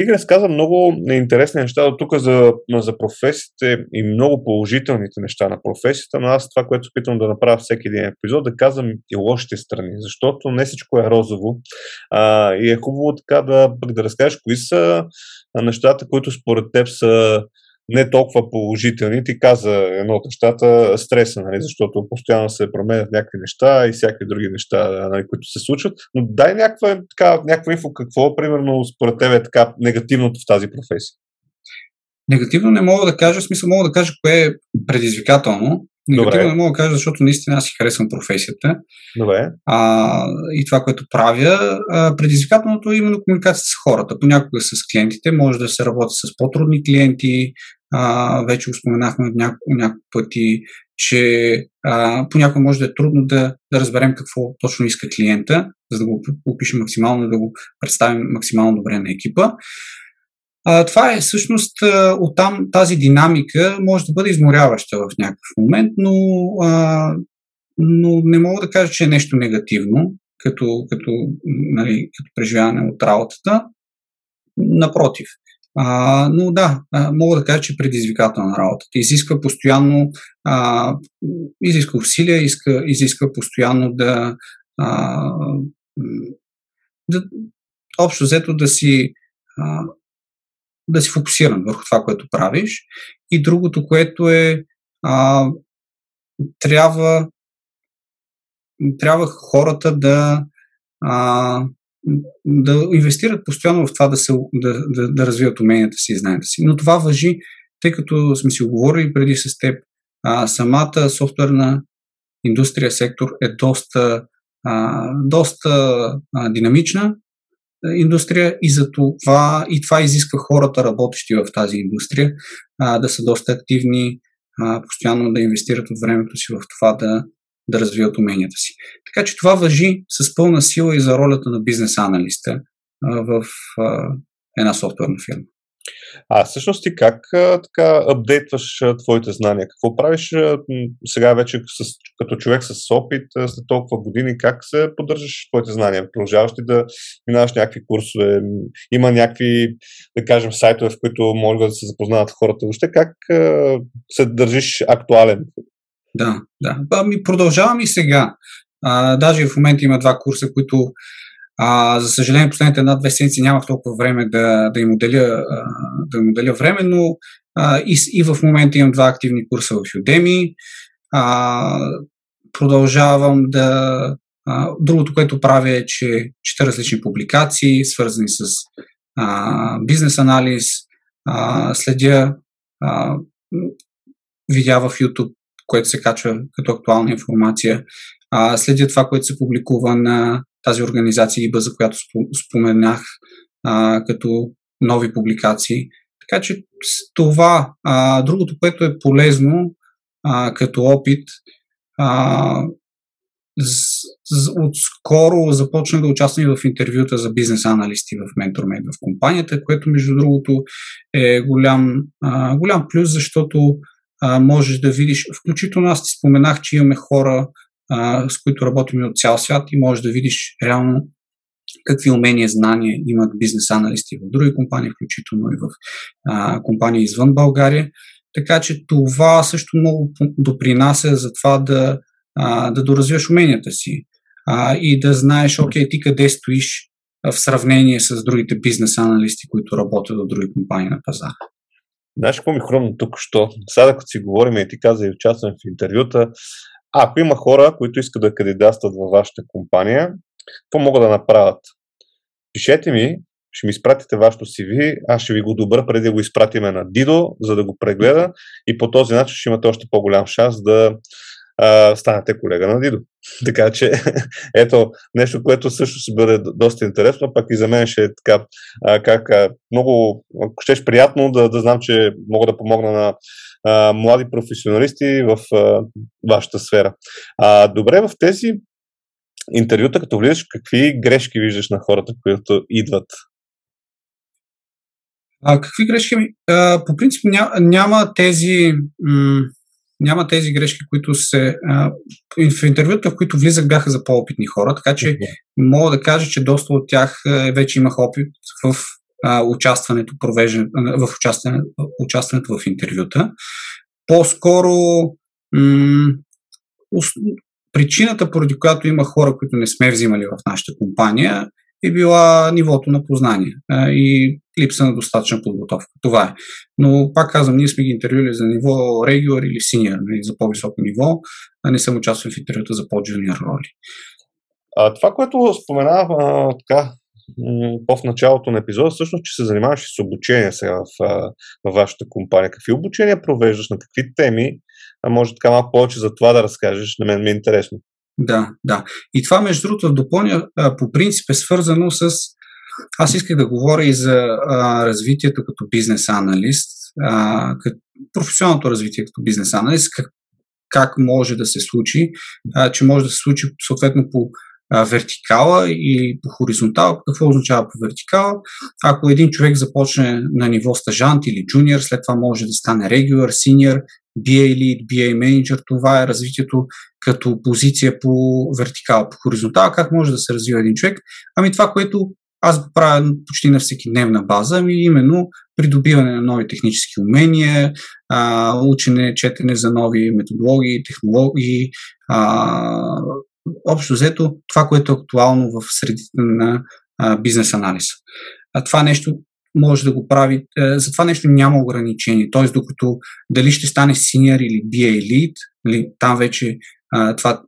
Ти разказа много интересни неща от тук за професиите и много положителните неща на професията, но аз това, което се опитвам да направя всеки един епизод, да казвам и лошите страни, защото не всичко е розово и е хубаво така да разкажеш кои са нещата, които според теб са не толкова положителни. Ти каза едно от нещата, стреса, нали, защото постоянно се променят някакви неща и всякакви други неща, нали, които се случват. Но дай някаква инфо, какво примерно според тебе е така негативното в тази професия? Негативно не мога да кажа, в смисъл мога да кажа кое е предизвикателно. Негативно не мога да кажа, защото наистина аз си харесвам професията. Добре. И това, което правя. Предизвикателното е именно комуникация с хората. Понякога с клиентите, може да се работи с по-трудни клиенти. Вече го споменахме няколко пъти, че понякога може да е трудно да разберем какво точно иска клиента, за да го опишем максимално, да го представим максимално добре на екипа. Това е всъщност оттам тази динамика може да бъде изморяваща в някакъв момент, но не мога да кажа, че е нещо негативно, като преживяване от работата. Напротив. Но да, мога да кажа, че е предизвикателна работата. Изисква постоянно усилия, изисква постоянно общо взето да си фокусиран върху това, което правиш. И другото, което е трябва хората да инвестират постоянно в това да развиват уменията си и знанията си. Но това важи, тъй като сме си оговорили преди с теб, самата софтуерна индустрия, сектор е доста динамична индустрия и за това, и това изисква хората, работещи в тази индустрия, да са доста активни, постоянно да инвестират от времето си в това да развиват уменията си. Така че това важи с пълна сила и за ролята на бизнес аналиста в една софтуерна фирма. А всъщност ти как така апдейтваш твоите знания? Какво правиш сега вече като човек с опит, след толкова години, как се поддържаш твоите знания? Продължаваш ли да минаваш някакви курсове? Има някакви, да кажем, сайтове, в които могат да се запознават хората? Въобще как се държиш актуален? Да. Продължавам и сега. Даже в момента има два курса, които за съжаление, последните една-две седмици нямах толкова време да им отделя време, но и в момента имам два активни курса в Udemy. Продължавам да... Другото, което правя е, че чета различни публикации, свързани с бизнес анализ, следя видеа в YouTube, което се качва като актуална информация, следя това, което се публикува на тази организация IIBA, за която споменах, като нови публикации. Така че това, другото, което е полезно като опит, отскоро започнах да участвам в интервюта за бизнес аналисти в Mentormate в компанията, което между другото е голям плюс, защото можеш да видиш, включително аз ти споменах, че имаме хора, с които работим от цял свят и можеш да видиш реално какви умения, знания имат бизнес аналисти в други компании, включително и в компании извън България. Така че това също много допринася за това да доразвиваш уменията си и да знаеш, окей, ти къде стоиш в сравнение с другите бизнес аналисти, които работят в други компании на пазара. Знаеш какво ми хрумно тук, що? Сега, като си говорим и ти каза и участвам в интервюта, ако има хора, които искат да кандидатстват във вашата компания, какво могат да направят? Пишете ми, ще ми изпратите вашето CV, аз ще ви го добра преди да го изпратиме на Дидо, за да го прегледа и по този начин ще имате още по-голям шанс да станете колега на Дидо. Така че ето нещо, което също ще бъде доста интересно, пък и за мен ще е така много щеш приятно да знам, че мога да помогна на млади професионалисти в вашата сфера. Добре, в тези интервюта, като влизаш, какви грешки виждаш на хората, които идват? Какви грешки? По принцип няма тези грешки, които се... В интервюта, в които влизах, бяха за по-опитни хора, така че мога да кажа, че доста от тях вече имах опит в участването в интервюта. По-скоро причината, поради която има хора, които не сме взимали в нашата компания, е била нивото на познание и липса на достатъчна подготовка. Това е. Но пак казвам, ние сме ги интервюли за ниво regular или senior, или за по-високо ниво, а не съм участвал в интервюта за по-джуниор роли. Това, което споменавам така в началото на епизода, всъщност, че се занимаваш с обучение сега във вашата компания. Какви обучения провеждаш, на какви теми? Може така малко повече за това да разкажеш, на мен ми е интересно. Да. И това, между другото, допълня, по принцип е свързано с... Аз исках да говоря и за развитието като бизнес-аналист, професионалното развитие като бизнес-аналист, как може да се случи, че може да се случи съответно по вертикала и по хоризонтала. Какво означава по вертикала? Ако един човек започне на ниво стажант или джуниор, след това може да стане регулър, синьор, BA lead, BA manager, това е развитието като позиция по вертикал, по хоризонтал. Как може да се развива един човек? Това, което аз го правя почти на всеки дневна база, именно придобиване на нови технически умения, учене, четене за нови методологии, технологии, общо взето това, което е актуално в средите на бизнес анализ. Това нещо може да го прави, за това нещо няма ограничение, т.е. докато дали ще стане senior или BA lead, там вече това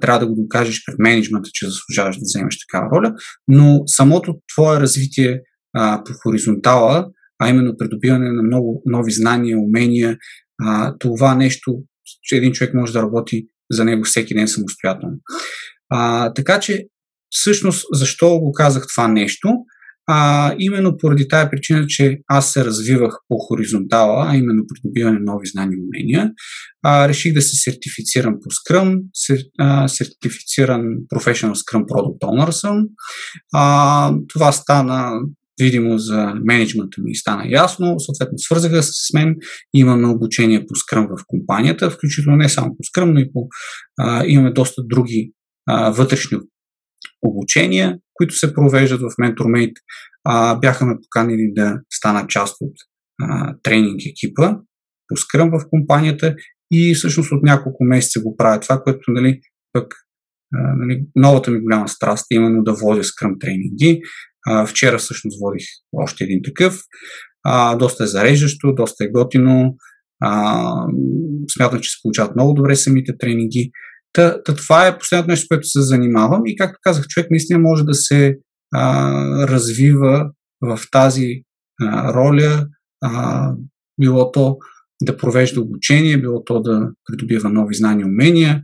трябва да го докажеш пред менеджмента, че заслужаваш да вземеш такава роля, но самото твое развитие по хоризонтала, а именно придобиване на много нови знания, умения, това нещо, че един човек може да работи за него всеки ден самостоятелно. Така че, всъщност, защо го казах това нещо? Именно поради тая причина, че аз се развивах по хоризонтала, а именно придобиване на нови знания и умения. Реших да се сертифицирам по Scrum, сертифициран Professional Scrum Product Owner съм. Това стана видимо за менеджмента ми стана ясно, съответно свързаха с мен, имаме обучение по Scrum в компанията, включително не само по Scrum, но и по имаме доста други вътрешни обучения, които се провеждат в Mentormate. Бяха ме поканили да стана част от тренинг екипа по Scrum в компанията и всъщност от няколко месеца го правя това, което новата ми голяма страст е именно да водя Scrum тренинги. Вчера всъщност водих още един такъв. Доста е зареждащо, доста е готино. Смятам, че се получават много добре самите тренинги. Това е последното нещо, с което се занимавам и както казах, човек наистина може да се развива в тази роля. Било то да провежда обучение, било то да придобива нови знания и умения.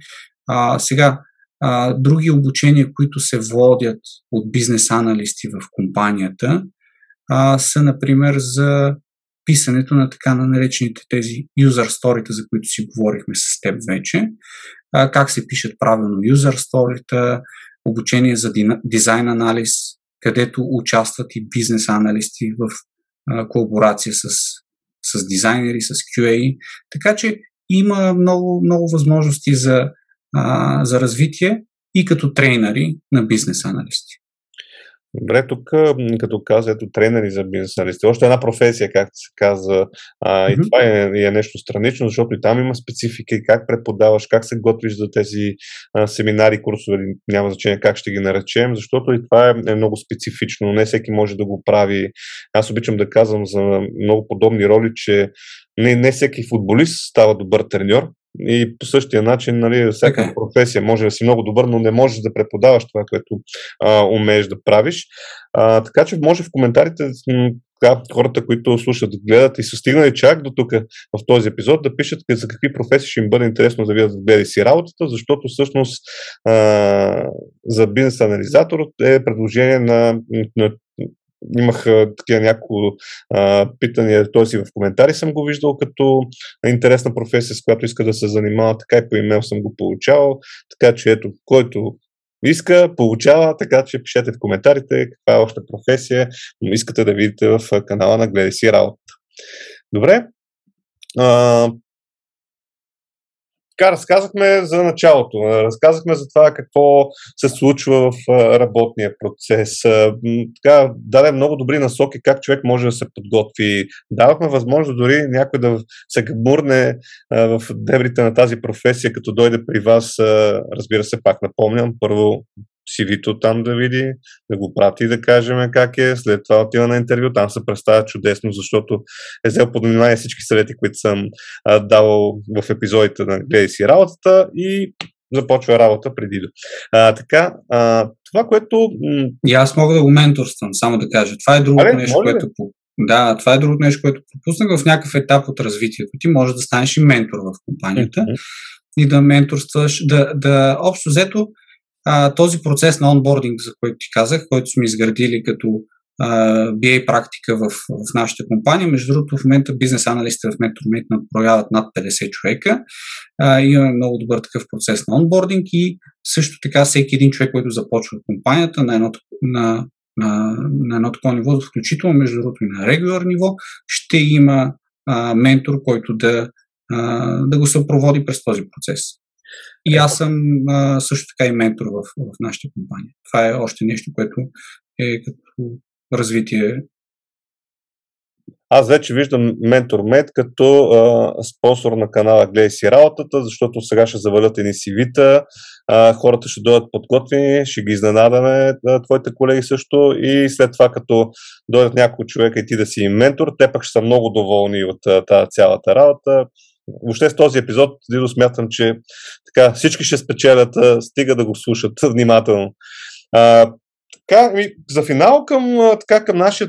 Сега други обучения, които се водят от бизнес аналисти в компанията, са, например, за писането на така наречените тези user story-та, за които си говорихме с теб вече, как се пишат правилно user story-та, обучение за дизайн анализ, където участват и бизнес аналисти в колаборация с дизайнери, с QA. Така че има много, много възможности за развитие и като тренери на бизнес аналисти. Добре, тук като каза, тренери за бизнес аналисти. Още една професия, както се каза, и това е нещо странично, защото и там има специфики, как преподаваш, как се готвиш за тези семинари, курсове, няма значение как ще ги наречем, защото и това е много специфично, не всеки може да го прави. Аз обичам да казвам за много подобни роли, че не всеки футболист става добър треньор. И по същия начин, всяка професия може да си много добър, но не можеш да преподаваш това, което умееш да правиш. Така че може в коментарите хората, които слушат, гледат и са стигнали чак до тук в този епизод, да пишат за какви професии ще им бъде интересно да видят Гледай си работата, защото всъщност за бизнес анализатор е предложение на имах такива няколко питания, т.е. и в коментари съм го виждал като интересна професия, с която иска да се занимава, така и по имейл съм го получавал, така че който иска, получава, така че пишете в коментарите каква е още професия, но искате да видите в канала на Гледай си работата. Добре, разказахме за началото, разказахме за това какво се случва в работния процес. Така даде много добри насоки как човек може да се подготви. Давахме възможност дори някой да се гмурне в дебрите на тази професия, като дойде при вас. Разбира се, пак напомням, първо CV-то там да види, да го прати, да кажем как е, след това отива на интервю, там се представя чудесно, защото е взел под внимание всички съвети, които съм давал в епизодите на Гледай си работата и започва работа при Дидо. Това, което... И аз мога да го менторствам, само да кажа. Това е друго нещо, което... това е другото нещо, което пропуснах в някакъв етап от развитието. Ти можеш да станеш и ментор в компанията и да менторстваш, да общо взето този процес на онбординг, за който ти казах, който сме изградили като BA практика в нашата компания. Между другото, в момента бизнес аналистите в Mentormate наброяват над 50 човека. Имаме много добър такъв процес на онбординг и също така всеки един човек, който започва от компанията на едно такова ниво, включително между другото и на регуляр ниво, ще има ментор, който да го съпроводи през този процес. И аз съм също така и ментор в нашата компания. Това е още нещо, което е като развитие. Аз вече виждам Mentormate като спонсор на канала Гледай си работата, защото сега ще завалят едни CV-та, хората ще дойдат подготвени, ще ги изненадаме, твоите колеги също, и след това като дойдат няколко човека и ти да си им ментор, те пък ще са много доволни от тази цялата работа. Въобще с този епизод, Дидо, смятам, че така, всички ще спечелят, стига да го слушат внимателно. Така, за финал към нашия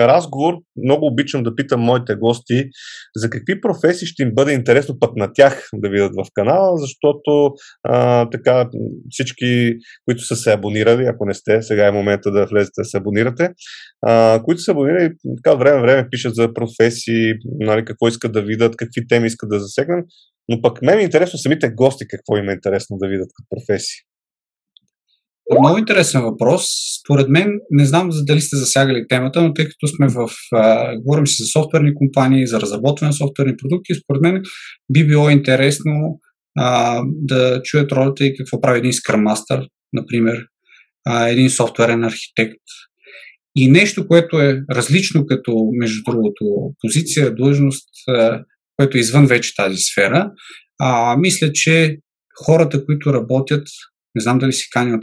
разговор, много обичам да питам моите гости за какви професии ще им бъде интересно пък на тях да видят в канала, защото така, всички, които са се абонирали, ако не сте, сега е момента да влезете да се абонирате, които са абонирали, така време пишат за професии, нали, какво искат да видят, какви теми искат да засегнат, но пък мен е интересно самите гости какво им е интересно да видят като професии. Много интересен въпрос. Според мен, не знам дали сте засягали темата, но тъй като сме говорим си за софтуерни компании, за разработване на софтуерни продукти, според мен би било интересно да чуят ролята и какво прави един Scrum Master, например, един софтуерен архитект. И нещо, което е различно като, между другото, позиция, длъжност, което е извън вече тази сфера, мисля, че хората, които работят, не знам дали си канил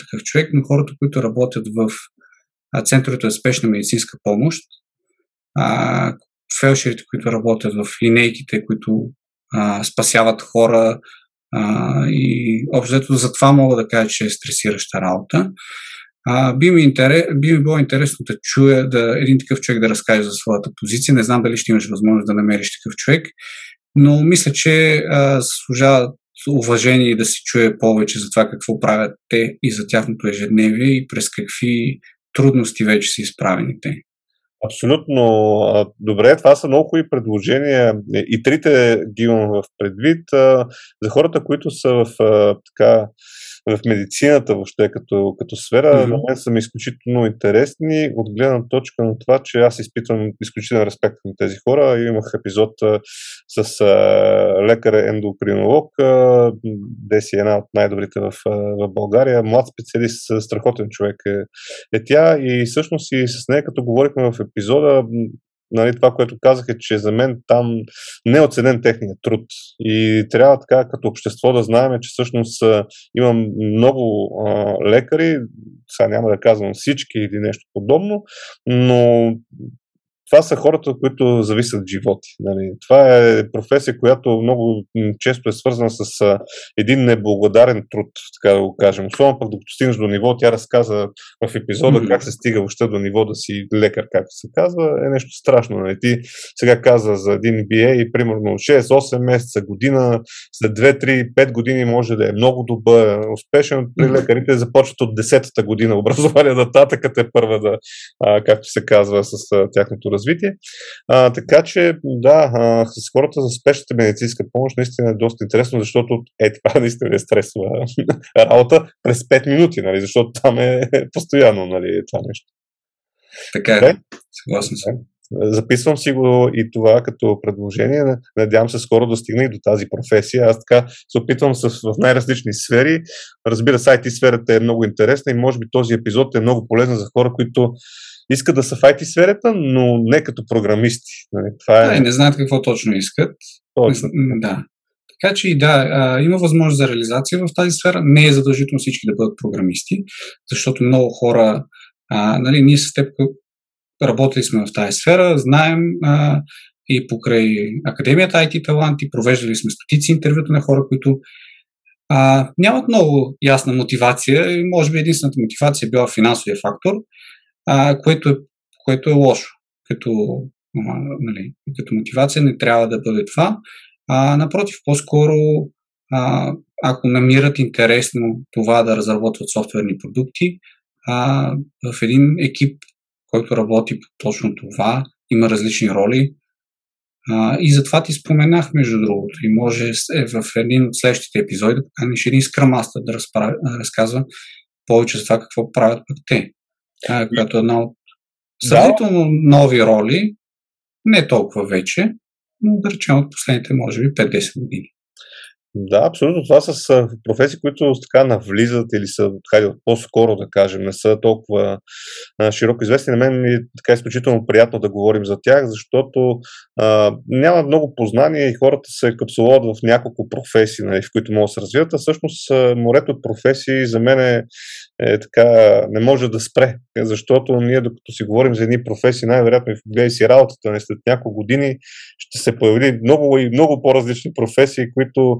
такъв човек, но хората, които работят в центровете за спешна медицинска помощ, фелшерите, които работят в линейките, които спасяват хора и общо за това мога да кажа, че е стресираща работа. Би ми било интересно да чуя един такъв човек да разкаже за своята позиция. Не знам дали ще имаш възможност да намериш такъв човек, но мисля, че заслужава уважение и да се чуе повече за това какво правят те и за тяхното ежедневие и през какви трудности вече са изправени те. Абсолютно. Добре, това са много хубави предложения. И трите ги имам в предвид. За хората, които са в медицината въобще като сфера, на мен са ми изключително интересни от гледна точка на това, че аз изпитвам изключителен респект към тези хора. Имах епизод с лекар-ендокринолог, де си една от най-добрите в България. Млад специалист, страхотен човек е тя и всъщност и с нея, като говорихме в епизода, нали, това, което казах е, че за мен там не е оценен техния труд и трябва така като общество да знаем, че всъщност имам много лекари, сега няма да казвам всички или нещо подобно, но това са хората, които зависят животи. Нали. Това е професия, която много често е свързана с един неблагодарен труд, така да го кажем. Особено пък докато стигнеш до ниво, тя разказа в епизода как се стига въобще до ниво да си лекар, както се казва, е нещо страшно. Нали. Ти сега каза за един BA и примерно 6-8 месеца, година, след 2-3-5 години може да е много добър, успешен. При лекарите започват от 10-та година образование нататък, като е първа да, както се казва, с тяхното развитие. Така че да, с хората за спешната медицинска помощ наистина е доста интересно, защото това наистина е стресова работа през 5 минути, нали, защото там е постоянно, нали, това нещо. Така е, съгласен съм. Записвам си го и това като предложение. Надявам се скоро да стигна и до тази професия. Аз така се опитвам в най-различни сфери. Разбира се, IT сферата е много интересна и може би този епизод е много полезен за хора, които искат да са в IT сферата, но не като програмисти. Това не знаят какво точно искат. Точно. Да. Така че и да, има възможност за реализация в тази сфера. Не е задължително всички да бъдат програмисти, защото много хора, нали, ние с теб работили сме в тази сфера, знаем и покрай Академията IT-таланти, провеждали сме стотици интервюта на хора, които нямат много ясна мотивация и може би единствената мотивация била финансовия фактор, което е лошо. Нали, като мотивация не трябва да бъде това. Напротив, по-скоро ако намират интересно това да разработват софтуерни продукти, в един екип, който работи по точно това, има различни роли. И затова ти споменах, между другото, и може в един от следващите епизоди да поканиш един Scrum Master да разказва повече за това какво правят пък те. Която е една от сравнително нови роли, не толкова вече, но да речем от последните, може би, 5-10 години. Да, абсолютно. Това са професии, които така навлизат или са по-скоро, да кажем, не са толкова широко известни. На мен е така изключително приятно да говорим за тях, защото няма много познания и хората се капсулуват в няколко професии, нали, в които могат да се развият. А всъщност морето от професии за мен е е така, не може да спре. Защото ние, докато си говорим за едни професии, най-вероятно и в Гледай си работата, не след няколко години ще се появи много и много по-различни професии, които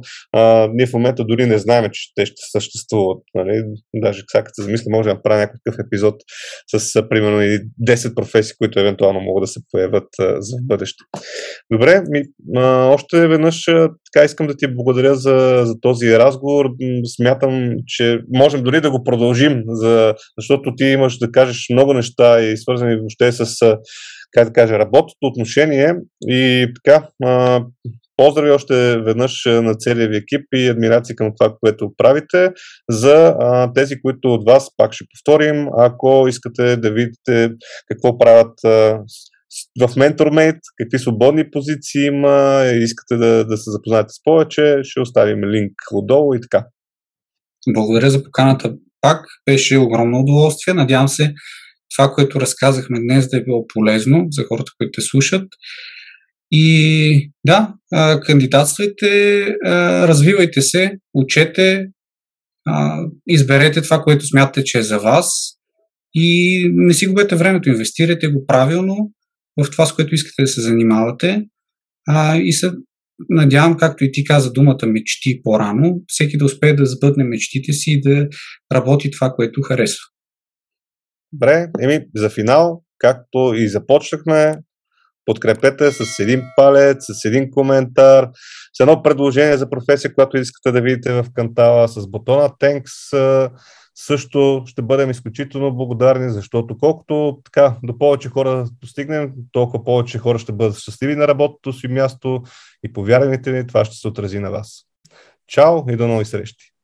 ние в момента дори не знаем, че те ще съществуват. Нали? Даже сега като се замисля, може да направя някакъв епизод с примерно и 10 професии, които евентуално могат да се появят за бъдеще. Добре, още веднъж така искам да ти благодаря за този разговор. Смятам, че можем дори да го продължим, защото ти имаш да кажеш много неща и свързани въобще с, как да кажа, работното отношение и така. Поздрави още веднъж на целия ви екип и адмирации към това, което правите. За тези, които от вас, пак ще повторим, ако искате да видите какво правят в Mentormate, какви свободни позиции има, искате да се запознаете с повече, ще оставим линк отдолу и така. Благодаря за поканата пак, беше огромно удоволствие. Надявам се това, което разказахме днес, да е било полезно за хората, които те слушат. И да, кандидатствайте, развивайте се, учете, изберете това, което смятате, че е за вас и не си губете времето, инвестирайте го правилно в това, с което искате да се занимавате. И се надявам, както и ти каза думата мечти по-рано, всеки да успее да сбъдне мечтите си и да работи това, което харесва. Добре, за финал, както и започнахме, подкрепете с един палец, с един коментар, с едно предложение за професия, която искате да видите в кантала, с бутона Thanks. Също ще бъдем изключително благодарни, защото колкото така до повече хора достигнем, толкова повече хора ще бъдат щастливи на работното си място и повярвайте ми, това ще се отрази на вас. Чао и до нови срещи!